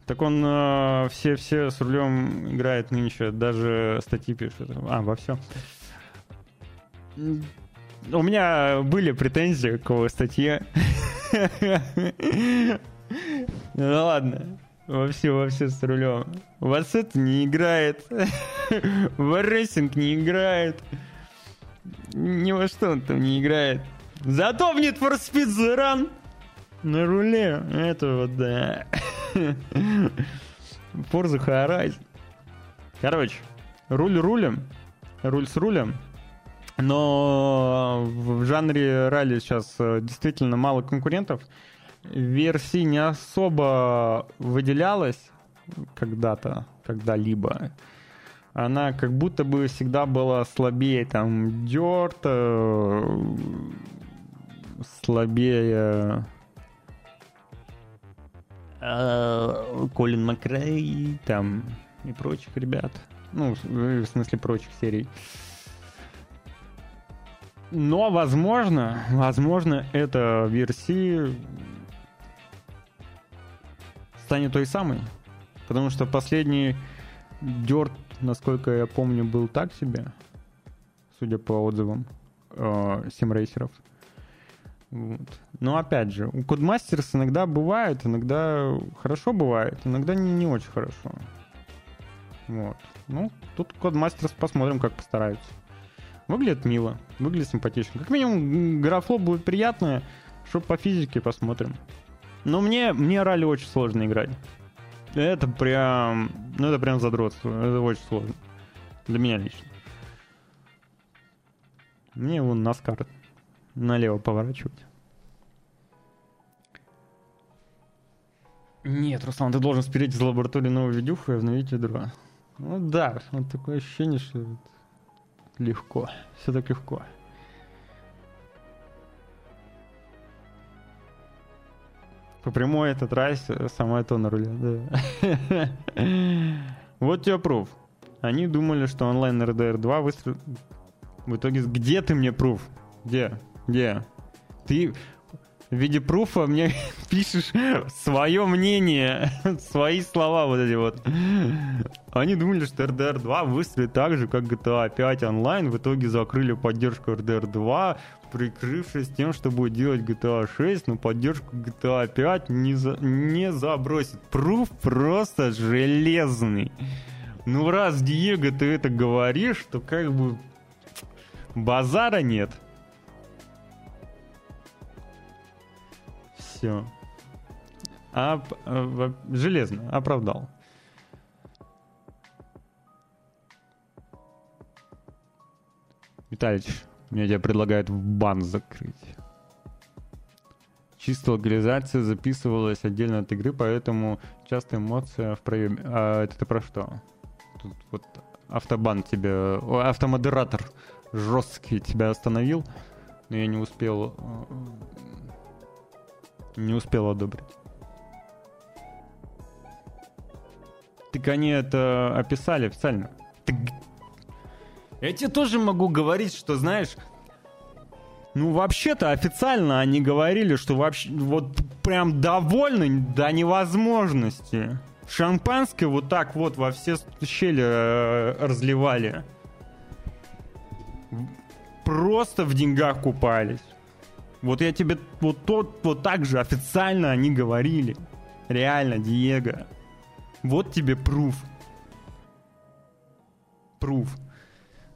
Так он э, все, все с рулем играет нынче, даже статьи пишет. А, во всем. У меня были претензии к его статье. Ну ладно. Вовсе, вовсе с рулем. Вас это не играет. Варрессинг не играет. Ни во что он там не играет. Зато в Need for Speed The Run на руле. Это вот да. Forza Horizon. Короче, руль рулем. Руль с рулем. Но в жанре ралли сейчас действительно мало конкурентов. Версии не особо выделялась когда-то, когда-либо. Она как будто бы всегда была слабее, там, Dirt, слабее Колин Макрей, там, и прочих ребят. Ну, в смысле, прочих серий. Но, возможно, возможно, эта версия станет той самой. Потому что последний Dirt, насколько я помню, был так себе, судя по отзывам э, симрейсеров. Вот. Но опять же, у Codemasters иногда бывает, иногда хорошо бывает, иногда не, не очень хорошо. Вот. Ну, тут Codemasters посмотрим, как постараются. Выглядит мило, выглядит симпатично. Как минимум, графло будет приятное, что по физике посмотрим. Но мне, мне ралли очень сложно играть. Это прям... Ну, это прям задротство. Это очень сложно. Для меня лично. Мне вон NASCAR налево поворачивать. Нет, Руслан, ты должен спереть из лаборатории новую видюху и обновить ядро. Ну да, вот такое ощущение, что... Легко. Все так легко. По прямой эта трасса, сама то на руле. Да. Вот тебе пруф. Они думали, что онлайн эр ди ар два выстрел... В итоге, где ты мне пруф? Где? Где? Ты в виде пруфа мне пишешь свое мнение, свои слова вот эти вот. Они думали, что эр ди ар два выстрелит так же, как джи ти эй пять онлайн. В итоге закрыли поддержку эр ди ар два, прикрывшись тем, что будет делать джи ти эй шесть, но поддержку джи ти эй пять не, за... не забросит. Пруф просто железный. Ну раз, Диего, ты это говоришь, то как бы базара нет. Все. Оп... Железно, оправдал. Виталич, мне тебя предлагают в бан закрыть. Чисто локализация записывалась отдельно от игры, поэтому часто эмоция в проеме. А это ты про что? Тут вот автобан тебя... Автомодератор жесткий тебя остановил, но я не успел... Не успел одобрить. Так они это описали официально. Так... Я тебе тоже могу говорить, что, знаешь... Ну, вообще-то официально они говорили, что вообще... Вот прям довольны до невозможности. Шампанское вот так вот во все щели э, разливали. Просто в деньгах купались. Вот я тебе вот тот вот так же официально они говорили. Реально, Диего. Вот тебе пруф. Пруф.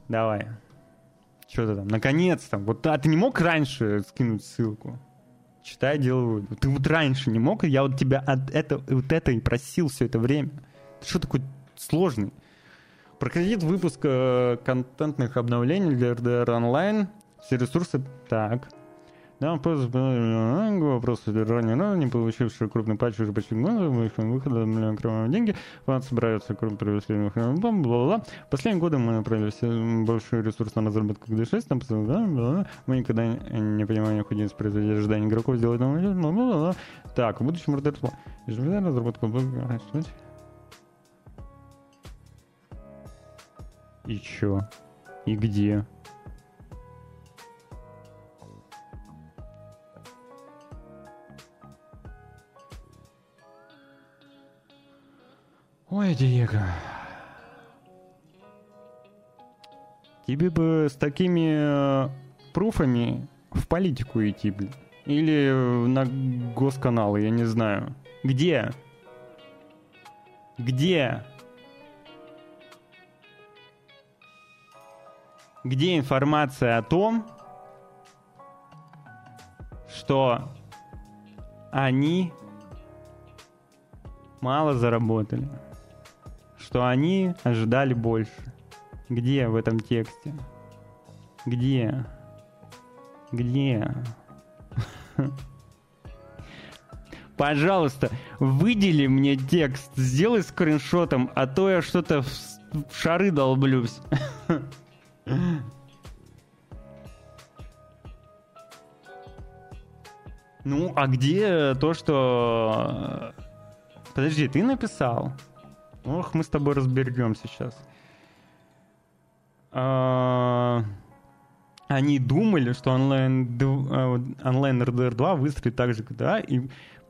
Давай. Что ты там? Наконец-то. Вот, а ты не мог раньше скинуть ссылку? Читай, делаю. Ты вот раньше не мог? Я вот тебя от это, вот это и просил все это время. Ты что такой сложный? Проходит выпуск э, контентных обновлений для эр ди ар онлайн. Все ресурсы... Так... Да, вопрос ранее, не получивший крупный патч уже почти года, выхода на кровавые деньги, вам собираются крупно привезли бла-бла-бла. Последние годы мы направили все большой ресурс на разработку джи ти шесть, там, бла-бла-бла. Мы никогда не понимаем, куда из производителей ожидания игроков сделать новый, бла-бла-бла. Так, в будущем эр ди ар два. Разработка... и чё? И где? Ой, Диего. Тебе бы с такими пруфами в политику идти, блин. Или на госканалы, я не знаю. Где? Где? Где информация о том, что они мало заработали, что они ожидали больше? Где в этом тексте? Где? Где? Пожалуйста, выдели мне текст, сделай скриншотом, а то я что-то в шары долблюсь. Ну, а где то, что... Подожди, ты написал? Ох, мы с тобой разберем сейчас. Они думали, что онлайн эр ди ар два выстрелит так же, когда и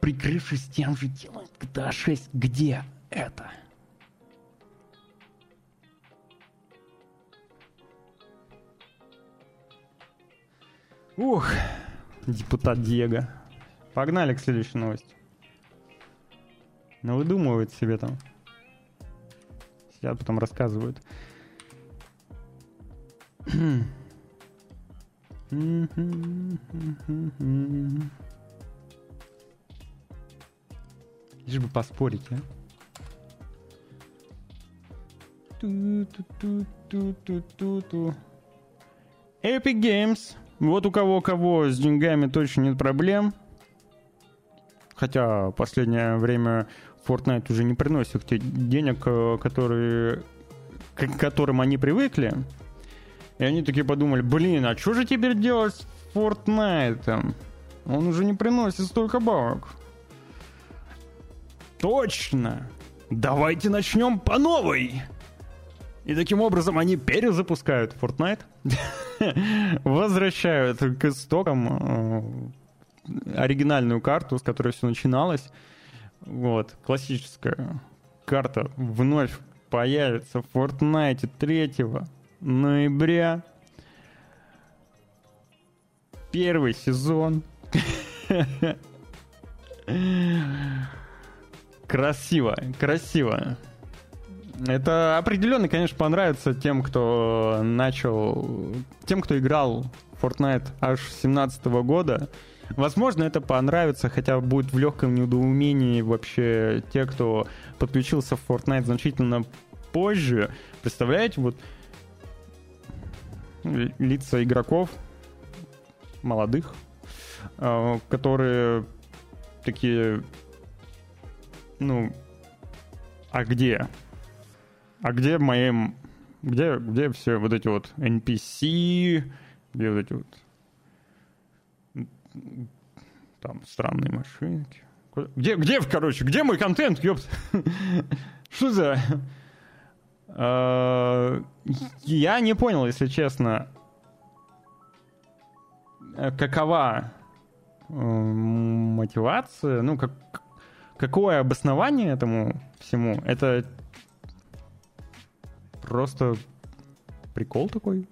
прикрывшись тем же делают джи ти эй шесть. Где это? Ух, депутат Диего. Погнали к следующей новости. Ну, выдумывают себе там. Сидят, потом рассказывают. Лишь бы поспорить, а? Ту-ту-ту-ту-ту-ту-ту. Epic Games. Вот у кого-кого с деньгами точно нет проблем. Хотя в последнее время Fortnite уже не приносит тех денег, которые, к которым они привыкли. И они такие подумали, блин, а что же теперь делать с Fortnite? Он уже не приносит столько бабок. Точно! Давайте начнем по новой! И таким образом они перезапускают Fortnite, возвращают к истокам оригинальную карту, с которой все начиналось. Вот, классическая карта вновь появится в Fortnite третьего ноября. Первый сезон. Красиво, красиво. Это определенно, конечно, понравится тем, кто начал... Тем, кто играл в Fortnite аж с семнадцатого года. Возможно, это понравится, хотя будет в легком недоумении вообще те, кто подключился в Fortnite значительно позже. Представляете, вот... лица игроков молодых, которые такие, ну, а где? А где моим, где, где все вот эти вот эн пи си, где вот эти вот там странные машинки? Где, где, короче, где мой контент, ёпт? Что за... Я не понял, если честно, какова мотивация, ну, как, какое обоснование этому всему. Это просто прикол такой?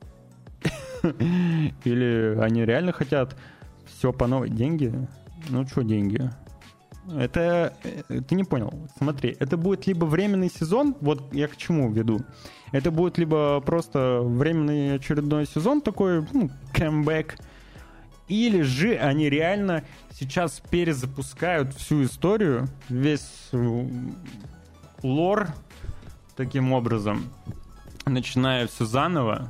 Или они реально хотят все по новой? Деньги? Ну, что деньги? Это... Ты не понял. Смотри, это будет либо временный сезон, вот я к чему веду. Это будет либо просто временный очередной сезон, такой, ну, камбэк. Или же они реально сейчас перезапускают всю историю, весь лор таким образом, начиная все заново.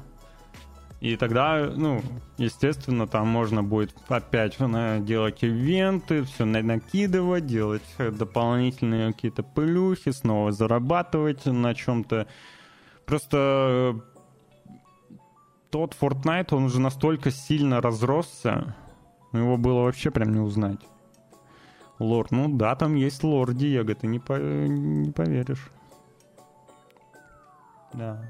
И тогда, ну, естественно, там можно будет опять делать ивенты, все накидывать, делать дополнительные какие-то плюхи, снова зарабатывать на чем-то. Просто тот Fortnite, он уже настолько сильно разросся, его было вообще прям не узнать. Лор, ну да, там есть лор, Диего, ты не, по- не поверишь. Да.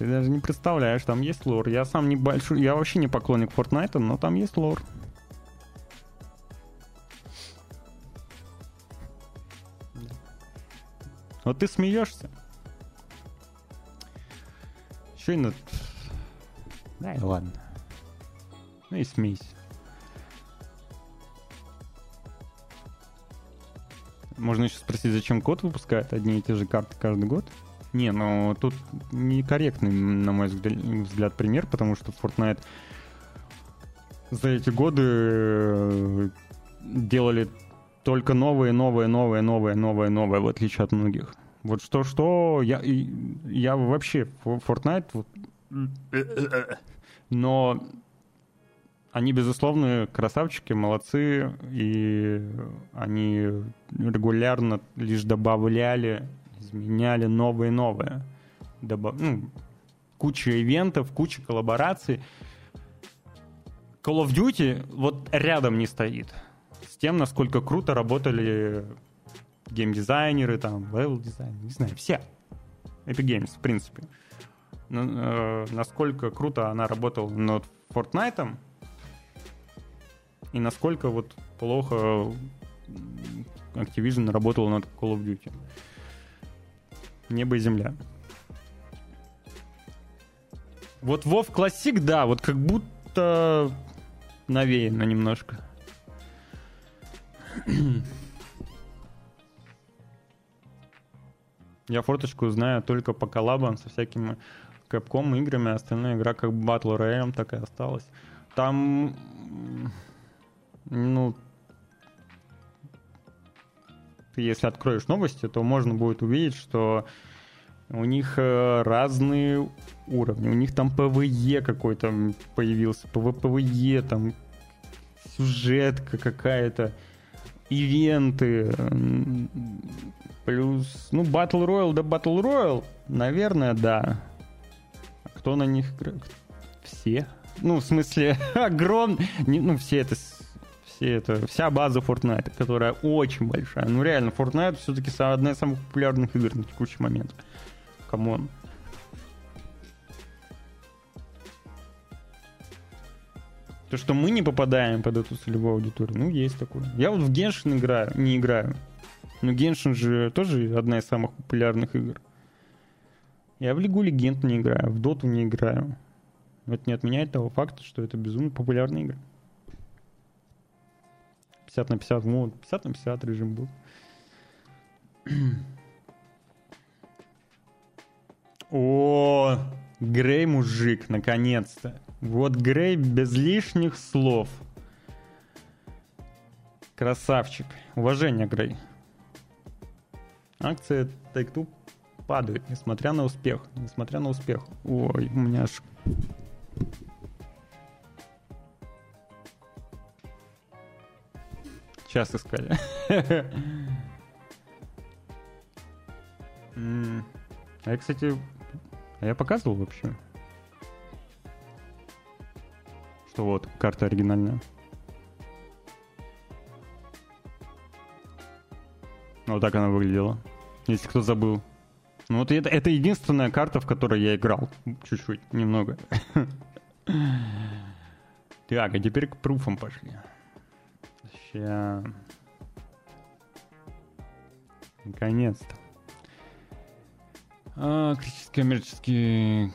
Ты даже не представляешь, там есть лор. Я сам не большой, я вообще не поклонник Fortnite, но там есть лор. Вот ты смеешься. Еще и на... Да и ладно. Ну и смейся. Можно еще спросить, зачем код выпускает одни и те же карты каждый год? Не, ну тут некорректный, на мой взгляд, пример, потому что Fortnite за эти годы делали только новые, новые, новые, новые, новые, новые, в отличие от многих. Вот что-что, я, я вообще Fortnite, вот, но они, безусловно, красавчики, молодцы, и они регулярно лишь добавляли, изменяли новые-новые. Добав... Ну, куча ивентов, куча коллабораций. Call of Duty вот рядом не стоит с тем, насколько круто работали геймдизайнеры, там, левел-дизайнеры, не знаю, все. Epic Games, в принципе. Но, э, насколько круто она работала над Fortnite'ом и насколько вот плохо Activision работала над Call of Duty. Небо и земля. Вот WoW Classic, да, вот как будто навеяно немножко. Я форточку знаю только по коллабам со всякими Capcom играми, а остальная игра как Battle Royale так и осталась. Там, ну, если откроешь новости, то можно будет увидеть, что у них разные уровни. У них там пэ вэ е какой-то появился, пэ вэ пэ вэ е, там сюжетка какая-то, ивенты, плюс, ну, Battle Royale, да Battle Royale, наверное, да. Кто на них играет? Все. Ну, в смысле, огромный, ну, все это... Это вся база Fortnite, которая очень большая. Ну реально, Fortnite все-таки одна из самых популярных игр на текущий момент. Камон. То, что мы не попадаем под эту целевую аудиторию, ну есть такое. Я вот в Genshin играю, не играю. Но Genshin же тоже одна из самых популярных игр. Я в Лигу Легенд не играю, в Доту не играю. Но это не отменяет того факта, что это безумно популярная игра. пятьдесят на пятьдесят, ну, пятьдесят на пятьдесят режим был. О, Грей мужик, наконец-то. Вот Грей без лишних слов. Красавчик. Уважение, Грей. Акция Take-Two падает, несмотря на успех. Несмотря на успех. Ой, у меня аж... Сейчас искали. А я, кстати, а я показывал вообще, что вот карта оригинальная. Вот так она выглядела. Если кто забыл. Ну вот это, это единственная карта, в которой я играл. Чуть-чуть, немного. Так, а теперь к пруфам пошли. Сейчас. Наконец-то. А, критический коммерческий...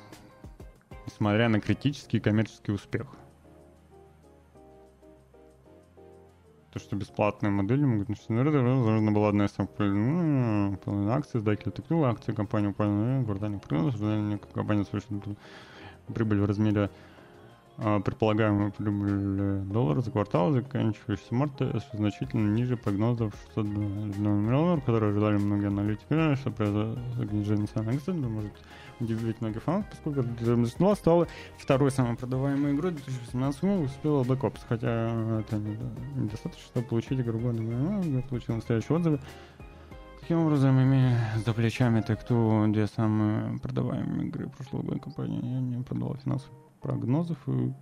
Несмотря на критический коммерческий успех. То, что бесплатные модели могут... Нужно было одна из самых половина акций, сдатели Take-Two, акции компании упали, квартальных прибыль, ждали компанию совершенно прибыль в размере... предполагаемую прибыль доллара за квартал, заканчивающийся марта, значительно ниже прогнозов шестьсот миллионов, которые ожидали многие аналитики, что произошло снижение цен на акции, может удивить многих фанатов, поскольку Dragon's Dogma стала второй самой продаваемой игрой две тысячи восемнадцатого года, успела Black Ops, хотя это недостаточно, чтобы получить игру года, но получил настоящие отзывы. Таким образом, имея за плечами Take-Two две самые продаваемые игры прошлого года, компания не продала финансовые прогнозов и...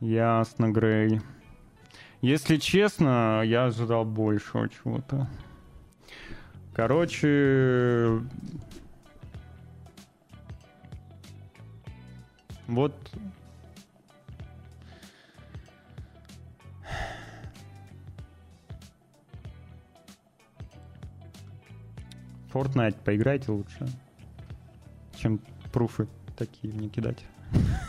Ясно, Грей. Если честно, я ожидал большего чего-то. Короче... Вот... Fortnite поиграйте лучше, чем пруфы такие мне кидать.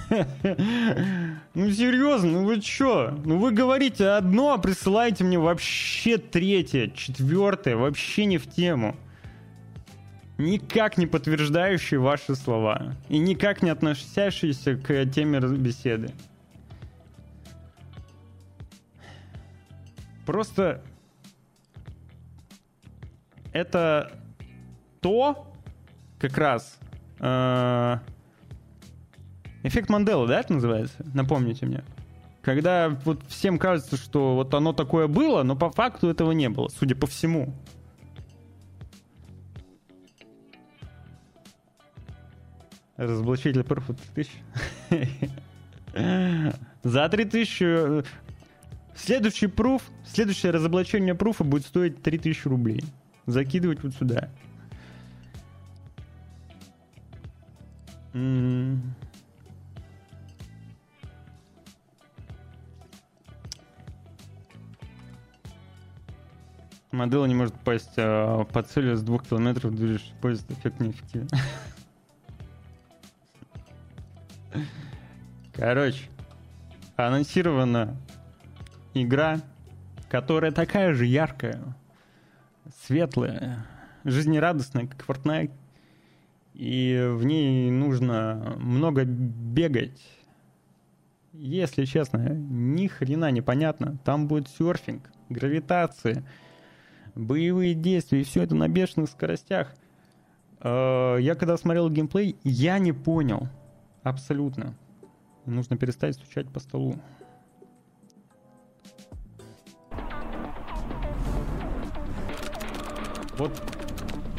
Ну серьезно, ну вы чё? Ну вы говорите одно, а присылаете мне вообще третье, четвертое, вообще не в тему. Никак не подтверждающие ваши слова. И никак не относящиеся к теме беседы. Просто... Это... То, как раз... Э- Эффект Манделы, да, это называется? Напомните мне. Когда вот всем кажется, что вот оно такое было, но по факту этого не было, судя по всему. Разоблачитель Перфа три тысячи. За три тысячи... Следующий пруф, следующее разоблачение пруфа будет стоить три тысячи рублей. Закидывать вот сюда. М-м-м. Модела не может попасть а, по целью с двух километров, движешь поезд, эффект неэффективен. Короче, анонсирована игра, которая такая же яркая, светлая, жизнерадостная, как Fortnite. И в ней нужно много бегать. Если честно, ни хрена не понятно. Там будет серфинг, гравитация, боевые действия, и все это на бешеных скоростях. Я когда смотрел геймплей, я не понял. Абсолютно. Нужно перестать стучать по столу. Вот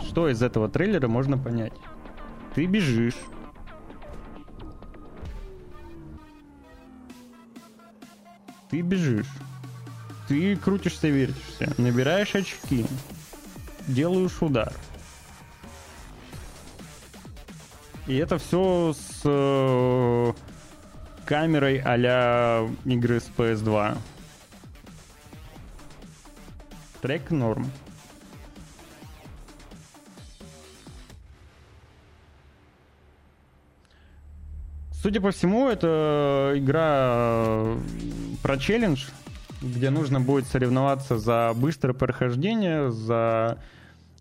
что из этого трейлера можно понять. Ты бежишь. Ты бежишь. Ты крутишься, вертишься, набираешь очки, делаешь удар. И это все с э, камерой а-ля игры с пи эс два. Трек норм. Судя по всему, это игра про челлендж, где нужно будет соревноваться за быстрое прохождение, за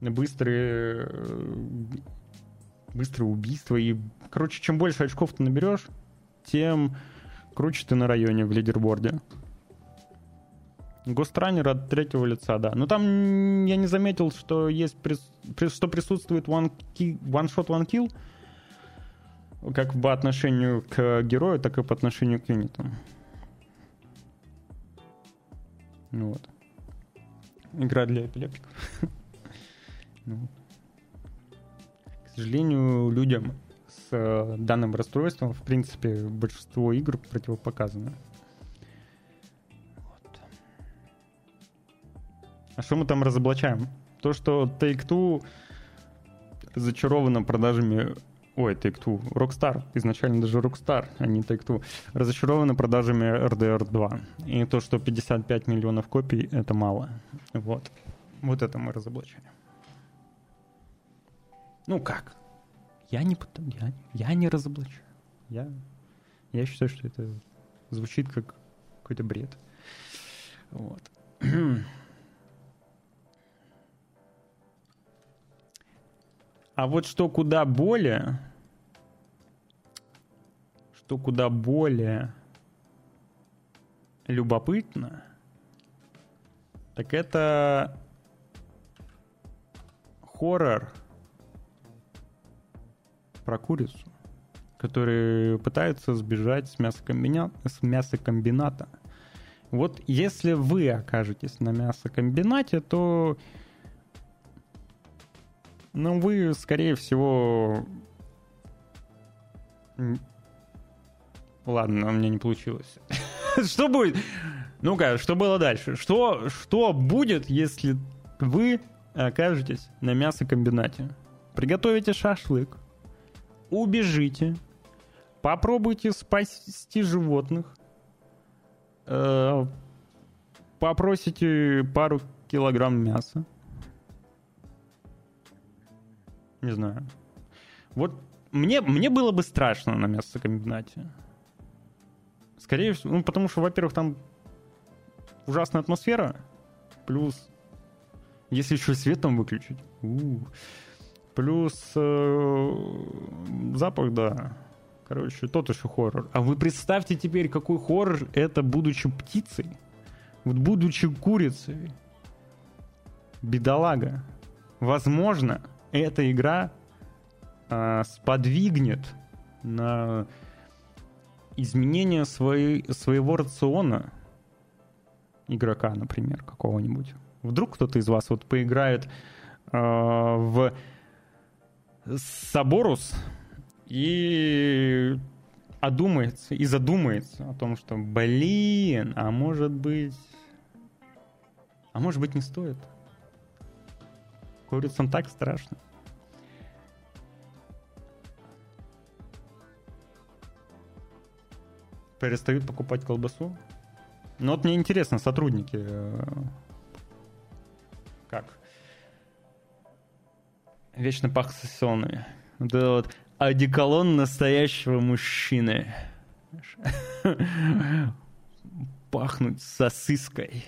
быстрые, быстрое убийство. И, короче, чем больше очков ты наберешь, тем круче ты на районе в лидерборде. Гостранер от третьего лица, да. Но там я не заметил, что, есть, что присутствует one key, one shot, one kill, как по отношению к герою, так и по отношению к юнитам. Вот. Игра для эпилептиков. К сожалению, людям с данным расстройством, в принципе, большинство игр противопоказано. А что мы там разоблачаем? То, что Take-Two разочарована продажами... Ой, Take-Two. Rockstar. Изначально даже Rockstar, а не Take-Two. Разочарованы продажами ар ди ар два. И то, что пятьдесят пять миллионов копий, это мало. Вот. Вот это мы разоблачаем. Ну как? Я не, я, я не разоблачаю. Я, я считаю, что это звучит как какой-то бред. Вот. А вот что куда более, что куда более любопытно, так это хоррор про курицу, который пытается сбежать с мясокомбината, с мясокомбината. Вот если вы окажетесь на мясокомбинате, то... Ну, вы, скорее всего... Ладно, у меня не получилось. Что будет? Ну-ка, что было дальше? Что, что будет, если вы окажетесь на мясокомбинате? Приготовите шашлык, убежите, попробуйте спасти животных, э, попросите пару килограмм мяса. Не знаю. Вот мне, мне было бы страшно на мясокомбинате. Скорее всего, ну, потому что, во-первых, там ужасная атмосфера, плюс, если еще свет там выключить, у-у. Плюс э, запах, да, короче, тот еще хоррор. А вы представьте теперь, какой хоррор это, будучи птицей, вот будучи курицей, бедолага. Возможно, эта игра э, сподвигнет на изменение своей, своего рациона игрока, например, какого-нибудь. Вдруг кто-то из вас вот поиграет э, в Соборус и одумается, и задумается о том, что, блин, а может быть... А может быть не стоит? Курицам так страшно. Перестают покупать колбасу. Ну вот мне интересно, сотрудники как? Вечно пах сосенами. Да вот, одеколон настоящего мужчины. Пахнуть сосиской.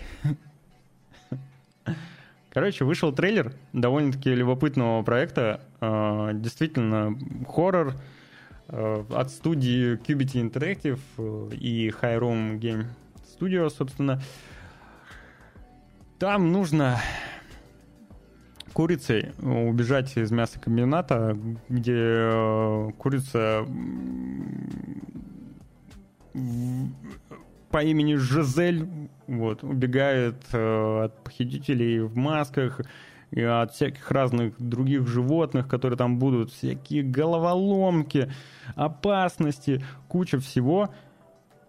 Короче, вышел трейлер довольно-таки любопытного проекта. Действительно, хоррор от студии Cubity Interactive и High-Room Game Studio, собственно. Там нужно курицей убежать из мясокомбината, где курица по имени Жизель вот, убегает от похитителей в масках и от всяких разных других животных, которые там будут, всякие головоломки, опасности, куча всего.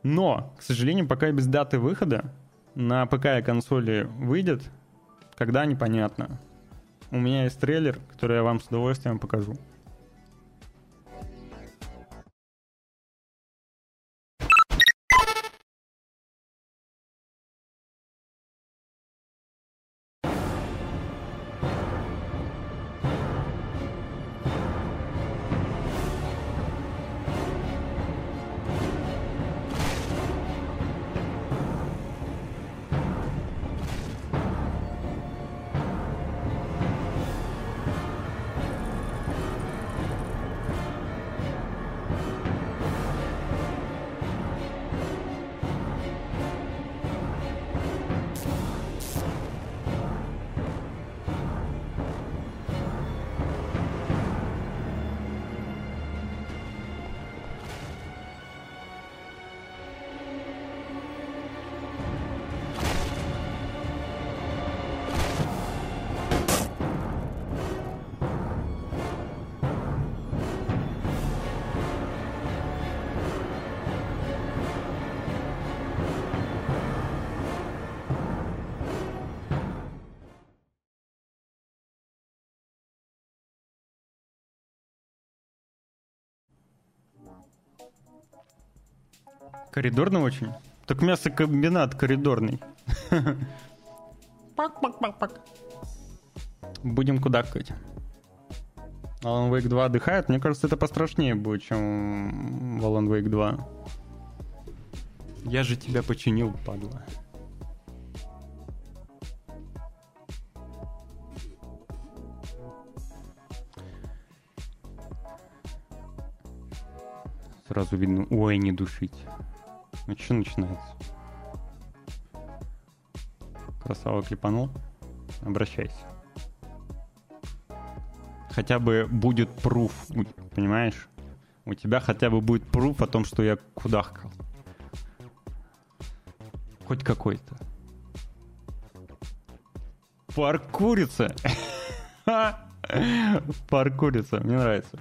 Но, к сожалению, пока и без даты выхода, на ПК и консоли выйдет, когда непонятно. У меня есть трейлер, который я вам с удовольствием покажу. Коридорный очень? Так мясокомбинат коридорный. Пак-пак-пак-пак. Будем кудахкать. Alan Wake два отдыхает. Мне кажется, это пострашнее будет, чем в Alan Wake два. Я же тебя починил, падла. Сразу видно, ой, не душить. Ну что начинается? Красава клепанул. Обращайся. Хотя бы будет пруф, понимаешь? У тебя хотя бы будет пруф о том, что я кудахкал. Хоть какой-то. Паркурица. Паркурица, мне нравится.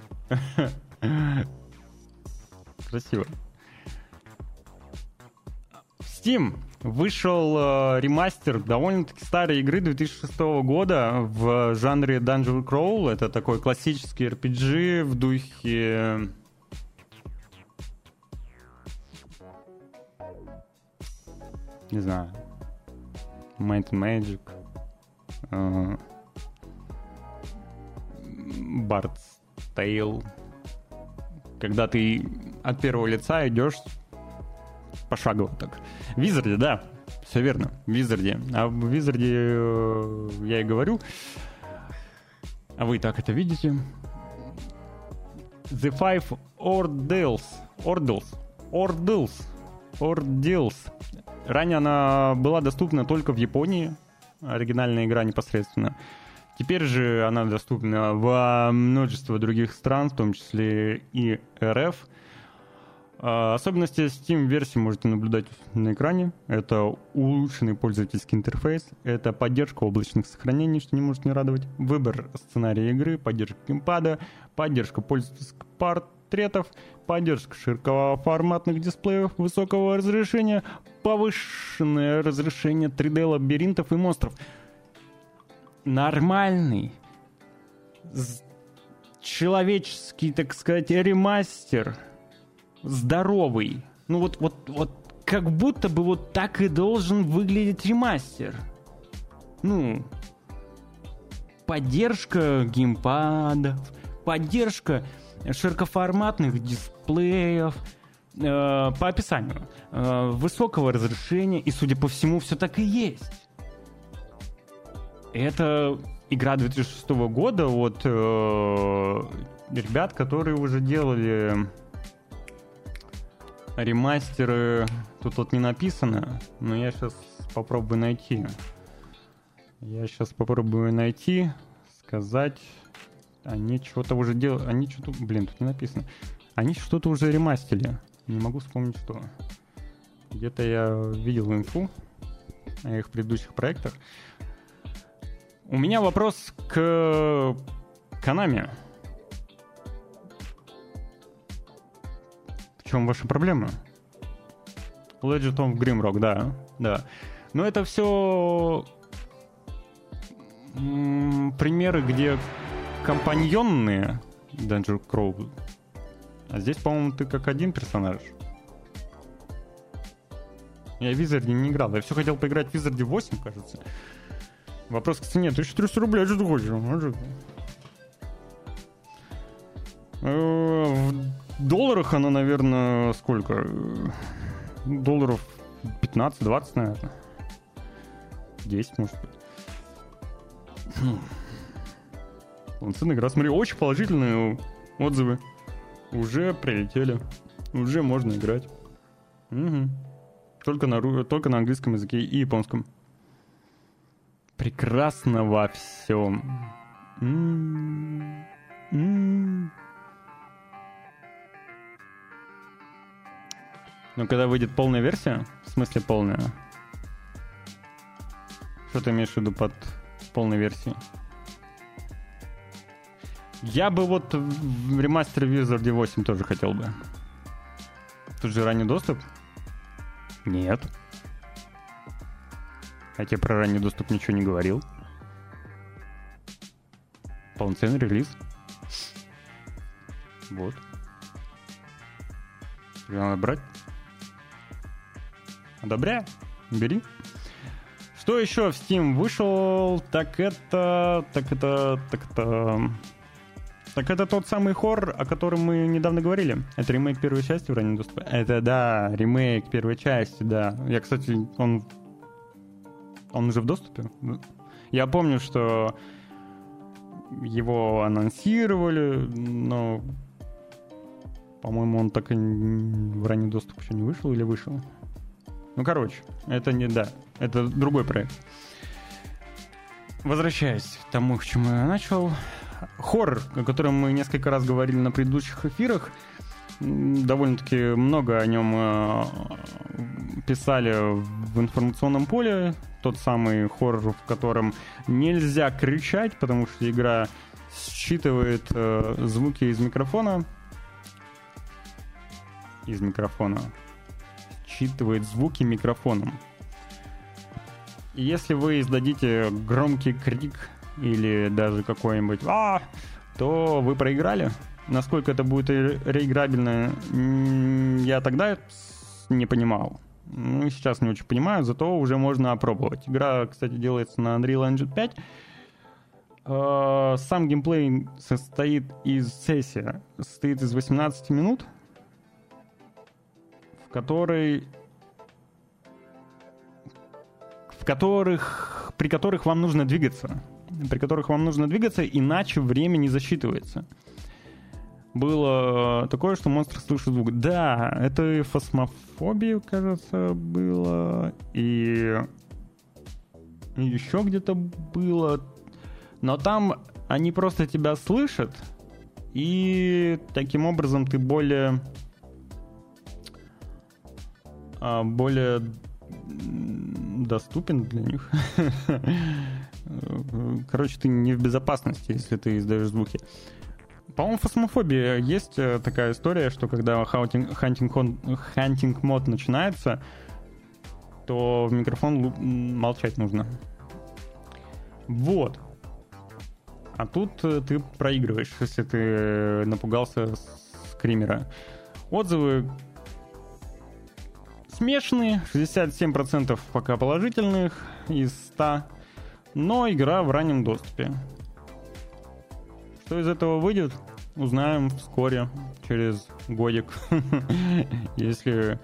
Красиво. Steam вышел э, ремастер довольно-таки старой игры две тысячи шестого года в жанре Dungeon Crawl. Это такой классический эр пи джи в духе... Не знаю. Might and Magic. Э, Bard's Tale. Когда ты от первого лица идешь пошагово так. Wizardry, да, все верно, Wizardry. А в Wizardry э, я и говорю, а вы и так это видите. The Five Ordeals. Ordeals. Ordeals. Ordeals. Ранее она была доступна только в Японии, оригинальная игра непосредственно. Теперь же она доступна во множество других стран, в том числе и эр эф. Особенности Steam-версии можете наблюдать на экране. Это улучшенный пользовательский интерфейс, это поддержка облачных сохранений, что не может не радовать, выбор сценария игры, поддержка геймпада, поддержка пользовательских портретов, поддержка широкоформатных дисплеев высокого разрешения, повышенное разрешение три дэ лабиринтов и монстров. Нормальный человеческий, так сказать, ремастер. Здоровый. Ну вот, вот, вот как будто бы вот так и должен выглядеть ремастер. Ну, поддержка геймпадов, поддержка широкоформатных дисплеев, э, по описанию, э, высокого разрешения, и, судя по всему, все так и есть. Это игра две тысячи шестого года от э, ребят, которые уже делали ремастеры. Тут вот не написано, но я сейчас попробую найти. Я сейчас попробую найти, сказать. Они что-то уже делали. Они что-то... Блин, тут не написано. Они что-то уже ремастерили. Не могу вспомнить, что. Где-то я видел инфу о их предыдущих проектах. У меня вопрос к Konami. В чем ваша проблема? Legend of Grimrock, да, да. Но это все м- примеры, где компаньонные Dungeon Crawl. А здесь, по-моему, ты как один персонаж. Я в Wizardry не играл. Я все хотел поиграть в Wizardry восемь, кажется. Вопрос к цене. тысяча триста рублей, что ты хочешь? В долларах она, наверное, сколько? Долларов пятнадцать-двадцать, наверное. десять, может быть. Полноценная игра. Смотри, очень положительные отзывы. Уже прилетели. Уже можно играть. Угу. Только на, только на английском языке и японском. Прекрасно во всем. М-м-м. М-м. Но когда выйдет полная версия, в смысле полная? Что ты имеешь в виду под полной версией? Я бы вот в ремастере Wizardry восемь тоже хотел бы. Тут же ранний доступ? Нет. Я тебе про ранний доступ ничего не говорил. Полноценный релиз. Вот. Тебе надо брать. Одобряю. Бери. Что еще в Steam вышел? Так это... Так это... Так это... Так это тот самый хоррор, о котором мы недавно говорили. Это ремейк первой части в раннем доступе. Это, да, ремейк первой части, да. Я, кстати, он... Он уже в доступе? Я помню, что его анонсировали, но, по-моему, он так и в ранний доступ еще не вышел или вышел. Ну, короче, это не да, это другой проект. Возвращаясь к тому, к чему я начал. Хоррор, о котором мы несколько раз говорили на предыдущих эфирах, довольно-таки много о нем писали в информационном поле. Тот самый хоррор, в котором нельзя кричать, потому что игра считывает э, звуки из микрофона. Из микрофона. считывает звуки микрофоном. Если вы издадите громкий крик или даже какой-нибудь «А!», то вы проиграли. Насколько это будет реиграбельно, я тогда не понимал. Ну, сейчас не очень понимаю, зато уже можно опробовать. Игра, кстати, делается на Unreal Engine пять. Сам геймплей состоит из сессии, состоит из восемнадцати минут, в которой... в которых... при которых вам нужно двигаться. При которых вам нужно двигаться, иначе время не засчитывается. Было такое, что монстр слышит звук. Да, это и Phasmophobia, кажется, было, и... и еще где-то было. Но там они просто тебя слышат, и таким образом ты более... более доступен для них. Короче, ты не в безопасности, если ты издаешь звуки. По-моему, в Phasmophobia есть такая история, что когда хантинг-мод начинается, то в микрофон молчать нужно. Вот. А тут ты проигрываешь, если ты напугался скримера. Отзывы смешные. шестьдесят семь процентов пока положительных из ста. Но игра в раннем доступе. Что из этого выйдет, узнаем вскоре, через годик, если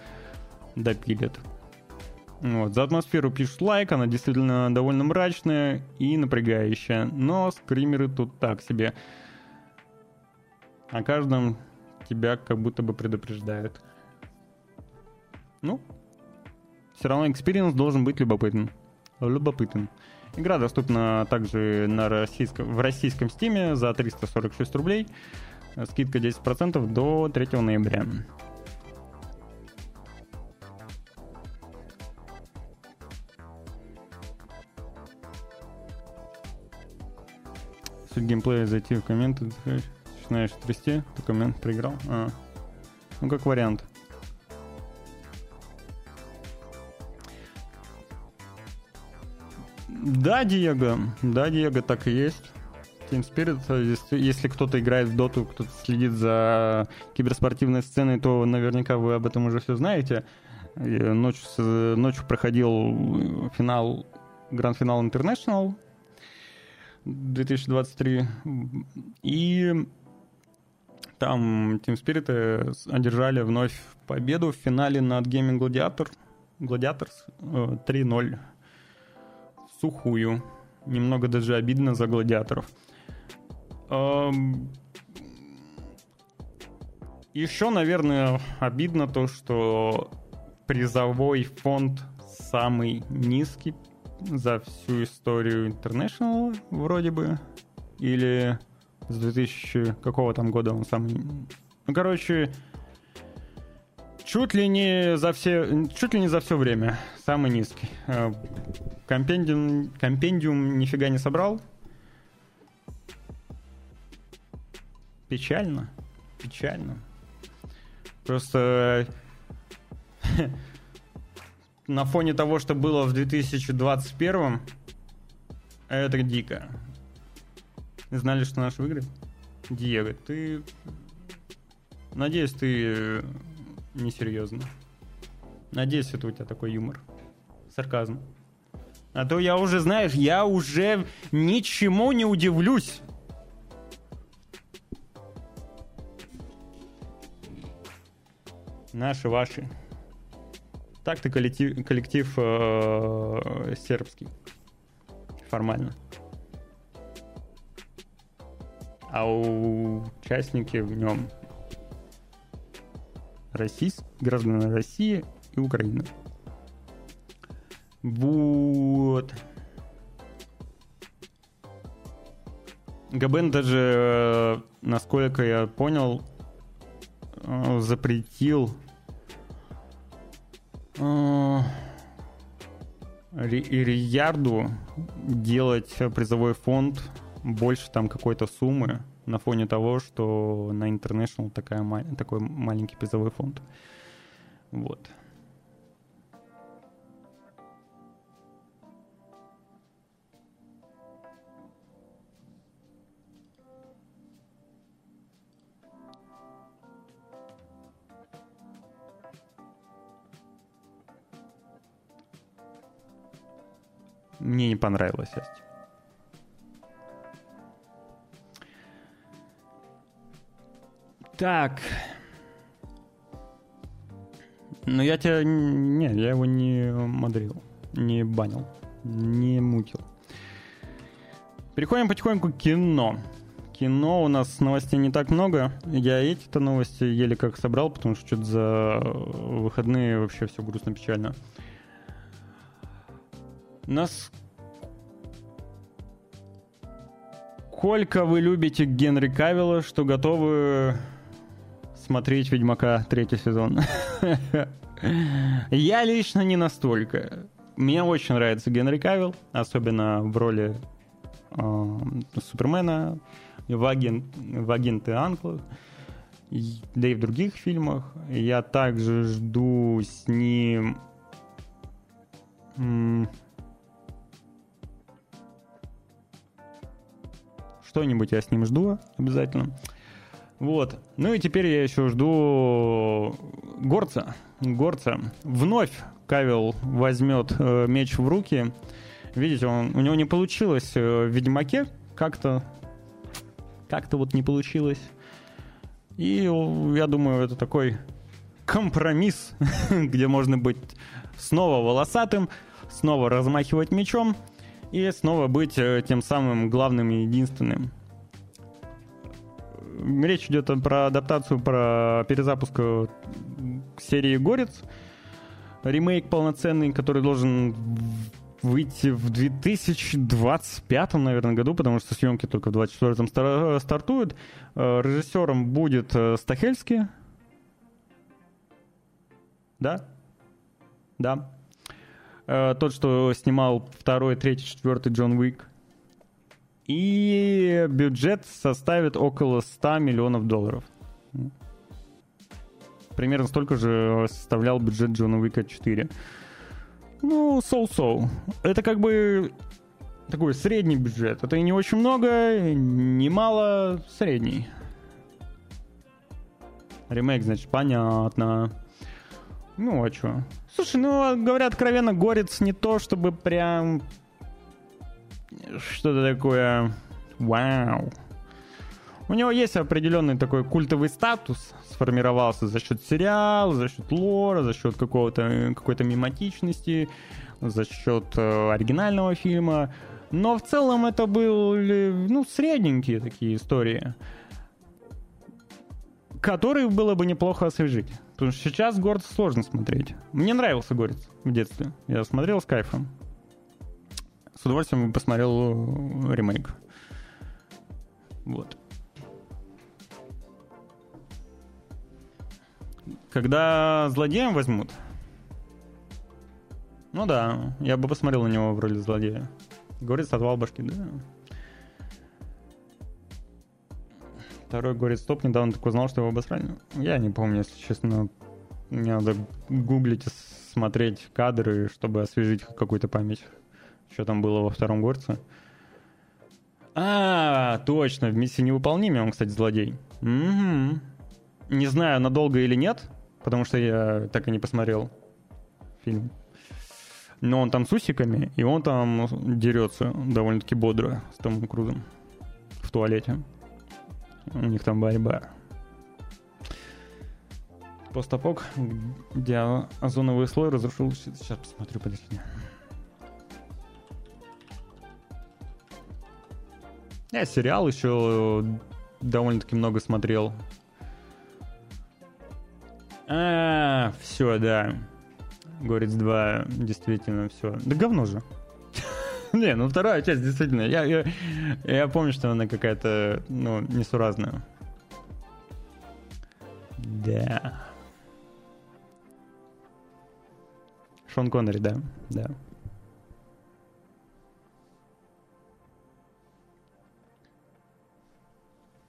допилят. Вот. За атмосферу пишут лайк, она действительно довольно мрачная и напрягающая, но скримеры тут так себе. О каждом тебя как будто бы предупреждают. Ну, все равно экспириенс должен быть любопытен. Любопытен. Игра доступна также на российском, в российском Steam за триста сорок шесть рублей. Скидка десять процентов до третьего ноября. Суть геймплея — зайти в комменты, начинаешь трясти, ты коммент проиграл. А. Ну, как вариант. Да, Диего, да, Диего, так и есть. Team Spirit, если кто-то играет в доту, кто-то следит за киберспортивной сценой, то наверняка вы об этом уже все знаете. Ночью, ночью проходил финал, гранд-финал International две тысячи двадцать три, и там Team Spirit одержали вновь победу в финале над Gaming Gladiator, Gladiators три ноль. Сухую. Немного даже обидно за гладиаторов. Еще, наверное, обидно то, что призовой фонд самый низкий за всю историю International, вроде бы. Или с двухтысячного какого там года он самый... Ну, короче, чуть ли не за все, чуть ли не за все время самый низкий. Компендиум, компендиум нифига не собрал. Печально. Печально. Просто на фоне того, что было в две тысячи двадцать первом, это дико. Знали, что наш выиграет? Диего, ты... Надеюсь, ты несерьезно. Надеюсь, это у тебя такой юмор. Сарказм. А то я уже, знаешь, я уже ничему не удивлюсь. Наши, ваши. Так-то коллектив, коллектив э, сербский. Формально. А участники в нем российские, граждане России и Украины. Вот. Габен даже, насколько я понял, запретил Риярду делать призовой фонд больше там какой-то суммы на фоне того, что на International такая, такой маленький призовой фонд. Вот. Мне не понравилось, Астя. Так. Ну, я тебя... Нет, я его не модерил, не банил, не мутил. Переходим потихоньку к кино. Кино у нас новостей не так много. Я эти-то новости еле как собрал, потому что что-то за выходные вообще все грустно-печально. Нас... Сколько вы любите Генри Кавилла, что готовы смотреть «Ведьмака» третий сезон? Я лично не настолько. Мне очень нравится Генри Кавилл, особенно в роли э, Супермена, в «Агент, в «Агенты Анкл», да и в других фильмах. Я также жду с ним... М- Что-нибудь я с ним жду обязательно. Вот. Ну и теперь я еще жду Горца. Горца. Вновь Кавилл возьмет э, меч в руки. Видите, он, у него не получилось э, в «Ведьмаке». Как-то как-то вот не получилось. И я думаю, это такой компромисс, где можно быть снова волосатым, снова размахивать мечом. И снова быть тем самым главным и единственным. Речь идет про адаптацию, про перезапуск серии «Горец». Ремейк полноценный, который должен выйти в две тысячи двадцать пятом, наверное, году, потому что съемки только в двадцать двадцать четвёртом стар- стартуют. Режиссером будет Стахельский. Да? Да. Тот, что снимал второй, третий, четвертый Джон Уик. И бюджет составит около сто миллионов долларов. Примерно столько же составлял бюджет Джона Уика четыре. Ну, so-so. Это как бы такой средний бюджет. Это и не очень много, не мало, средний. Ремейк, значит, понятно. Ну, а чё? Слушай, ну, говоря откровенно, «Горец» не то, чтобы прям что-то такое вау. У него есть определенный такой культовый статус, сформировался за счет сериала, за счет лора, за счет какого-то, какой-то мематичности, за счет э, оригинального фильма. Но в целом это были, ну, средненькие такие истории, которые было бы неплохо освежить. Потому что сейчас «Горец» сложно смотреть. Мне нравился «Горец» в детстве. Я смотрел с кайфом. С удовольствием посмотрел ремейк. Вот. Когда злодеем возьмут... Ну да, я бы посмотрел на него в роли злодея. «Горец» отвал башки, да. Второй «Горец Топ» недавно так узнал, что его обосрали. Я не помню, если честно. Мне надо гуглить и смотреть кадры, чтобы освежить какую-то память. Что там было во втором «Горце». А, точно, в «Миссии невыполнимой» он, кстати, злодей. Угу. Не знаю, надолго или нет, потому что я так и не посмотрел фильм. Но он там с усиками, и он там дерется довольно-таки бодро с Томом Крузом в туалете. У них там борьба. Постапок, где озоновый слой разрушил... Сейчас посмотрю, подожди. Я сериал еще довольно-таки много смотрел. А, все, да. «Горец два», действительно, все. Да говно же. Не, ну вторая часть действительно, я, я, я помню, что она какая-то, ну, несуразная. Да. Шон Коннери, да, да.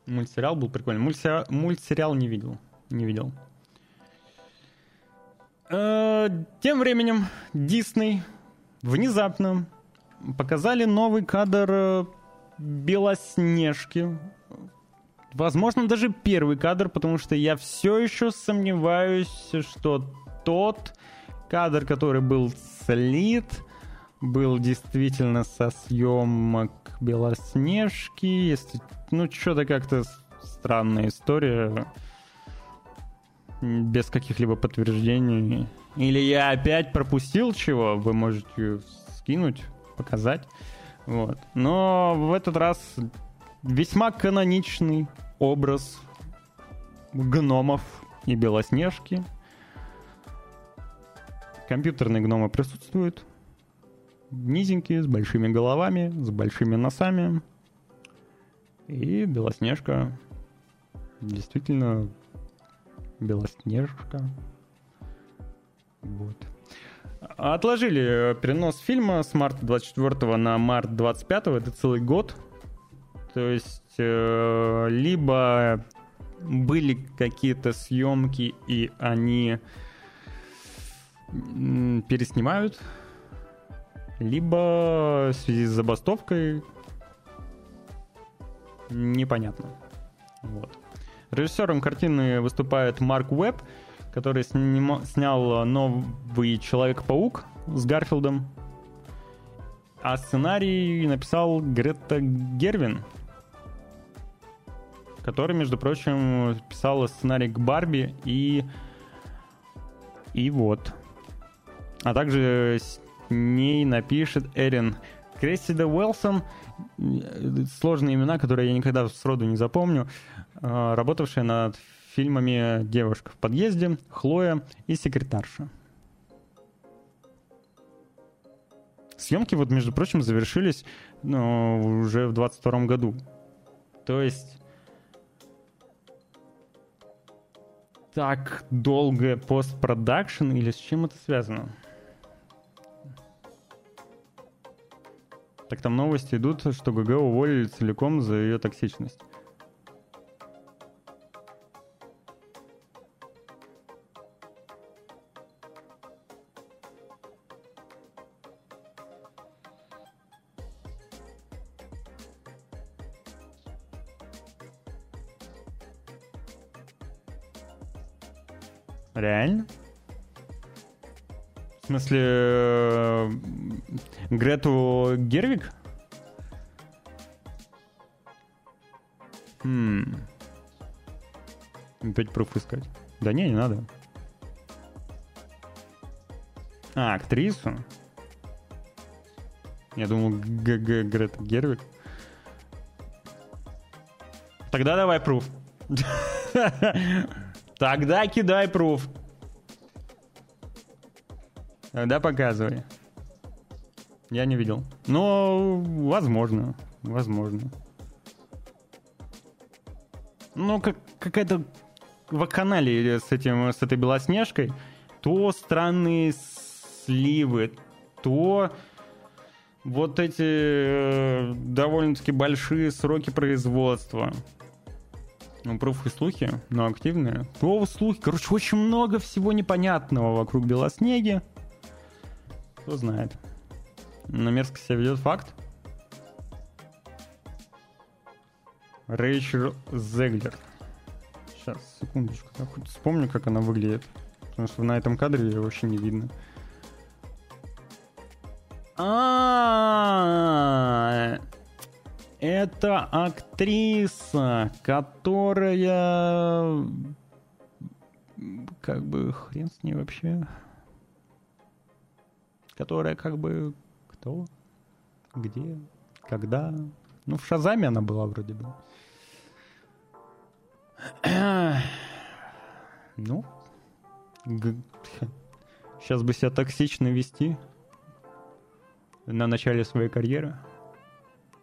Мультсериал был прикольный. Мультсериал, мультсериал не видел, не видел. Э, тем временем Дисней внезапно показали новый кадр «Белоснежки». Возможно, даже первый кадр, потому что я все еще сомневаюсь, что тот кадр, который был слит, был действительно со съемок Белоснежки. Если... Ну, что-то как-то странная история. Без каких-либо подтверждений. Или я опять пропустил чего, вы можете скинуть, показать. Вот. Но в этот раз весьма каноничный образ гномов и Белоснежки. Компьютерные гномы присутствуют. Низенькие, с большими головами, с большими носами. И Белоснежка действительно Белоснежка. Вот. Отложили перенос фильма с марта двадцать четвёртого на март двадцать пятого. Это целый год. То есть э, либо были какие-то съемки и они переснимают, либо в связи с забастовкой непонятно. Вот. Режиссером картины выступает Марк Уэбб, который снима- снял новый Человек-паук с Гарфилдом. А сценарий написал Грета Гервин, которая, между прочим, писала сценарий к Барби и... И вот. А также с ней напишет Эрин Крессида Уэлсон. Сложные имена, которые я никогда сроду не запомню. Работавшая над фильмами «Девушка в подъезде», «Хлоя» и «Секретарша». Съемки, вот, между прочим, завершились ну, уже в двадцать втором году. То есть так долго постпродакшн, или с чем это связано? Так там новости идут, что ГГ уволили целиком за ее токсичность. Реально? В смысле, Грету Гервиг? Хм. Опять пруф искать. Да не, не надо. А, актрису? Я думал, ГГ Грета Гервиг. Тогда давай пруф. Тогда кидай пруф. Тогда показывай. Я не видел. Но возможно. Возможно. Ну, как, какая-то вакханалия с этим, с этой Белоснежкой. То странные сливы, то вот эти э, довольно-таки большие сроки производства. Ну, пруф и слухи, но активные. О, слухи. Короче, очень много всего непонятного вокруг Белоснеги. Кто знает. Но мерзко себя ведет факт. Рэйчел Зеглер. Сейчас, секундочку. Я хоть вспомню, как она выглядит. Потому что на этом кадре ее вообще не видно. А-а-а! Это актриса, которая... Как бы хрен с ней вообще. Которая как бы... Кто? Где? Когда? Ну, в Шазаме она была вроде бы. Ну. Сейчас бы себя токсично вести. На начале своей карьеры.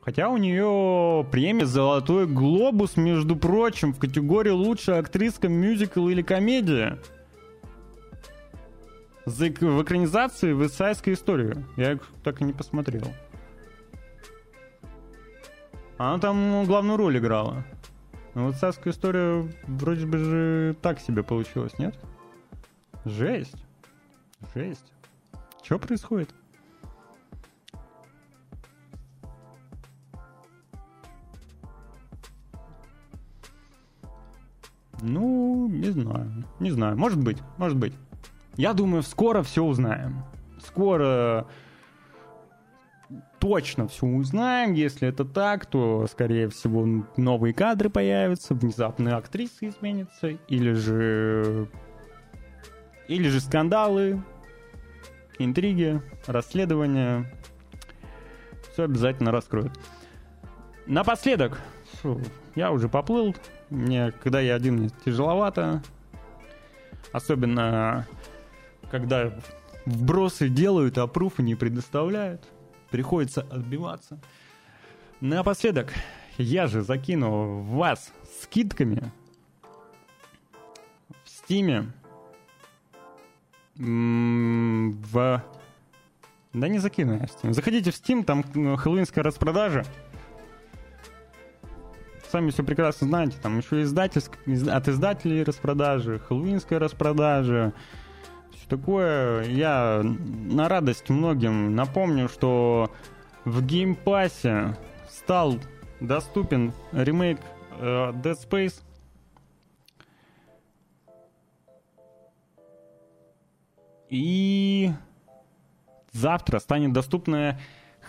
Хотя у нее премия «Золотой глобус», между прочим, в категории «Лучшая актриска мюзикл или комедия». За, в экранизации в «Исайской истории». Я так и не посмотрел. Она там главную роль играла. Но вот «Исайская история» вроде бы же так себе получилась, нет? Жесть. Жесть. Что происходит? Ну, не знаю. Не знаю. Может быть, может быть. Я думаю, скоро все узнаем. Скоро точно все узнаем. Если это так, то, скорее всего, новые кадры появятся, внезапно актрисы изменятся, или же... Или же скандалы, интриги, расследования. Все обязательно раскроют. Напоследок, фу, я уже поплыл. Мне, когда я один, мне тяжеловато. Особенно, когда вбросы делают, а пруфы не предоставляют. Приходится отбиваться. Напоследок, я же закину вас скидками в Стиме. В... Да не закину я в Steam. Заходите в Steam, там хэллоуинская распродажа. Сами все прекрасно знаете. Там еще издательск... от издателей распродажи, хэллоуинская распродажа. Все такое. Я на радость многим напомню, что в геймпассе стал доступен ремейк э, Dead Space. И завтра станет доступна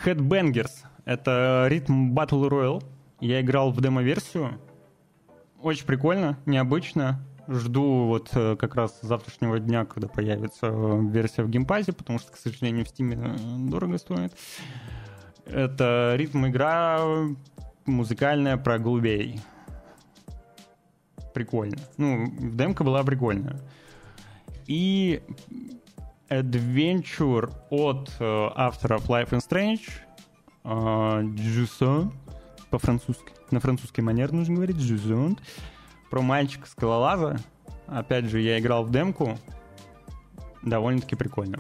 Headbangers. Это ритм Battle Royale. Я играл в демо-версию. Очень прикольно, необычно. Жду вот как раз завтрашнего дня, когда появится версия в геймпазе, потому что, к сожалению, в Steam дорого стоит. Это ритм-игра музыкальная про голубей. Прикольно. Ну, демка была прикольная. И... Adventure от э, авторов Life is Strange, э, Джусон, по-французски, на французский манер нужно говорить, Джусон, про мальчика-скалолаза. Опять же, я играл в демку, довольно-таки прикольно.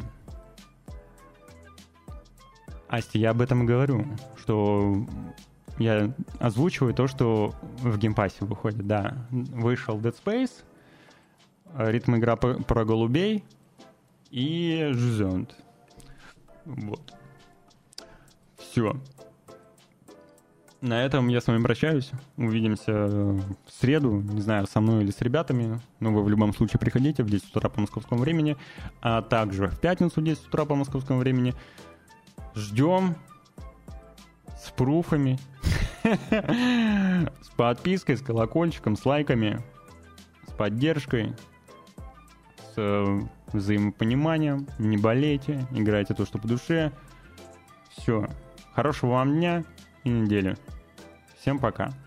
Асти, я об этом и говорю, что я озвучиваю то, что в геймпассе выходит, да. Вышел Dead Space, ритм игра про голубей, и Жузент. Вот. Все. На этом я с вами прощаюсь. Увидимся в среду. Не знаю, со мной или с ребятами. Но вы в любом случае приходите в десять утра по московскому времени. А также в пятницу в десять утра по московскому времени. Ждем. С пруфами. С подпиской, с колокольчиком, с лайками. С поддержкой. С... взаимопониманием, не болейте, играйте то, что по душе. Все. Хорошего вам дня и недели. Всем пока.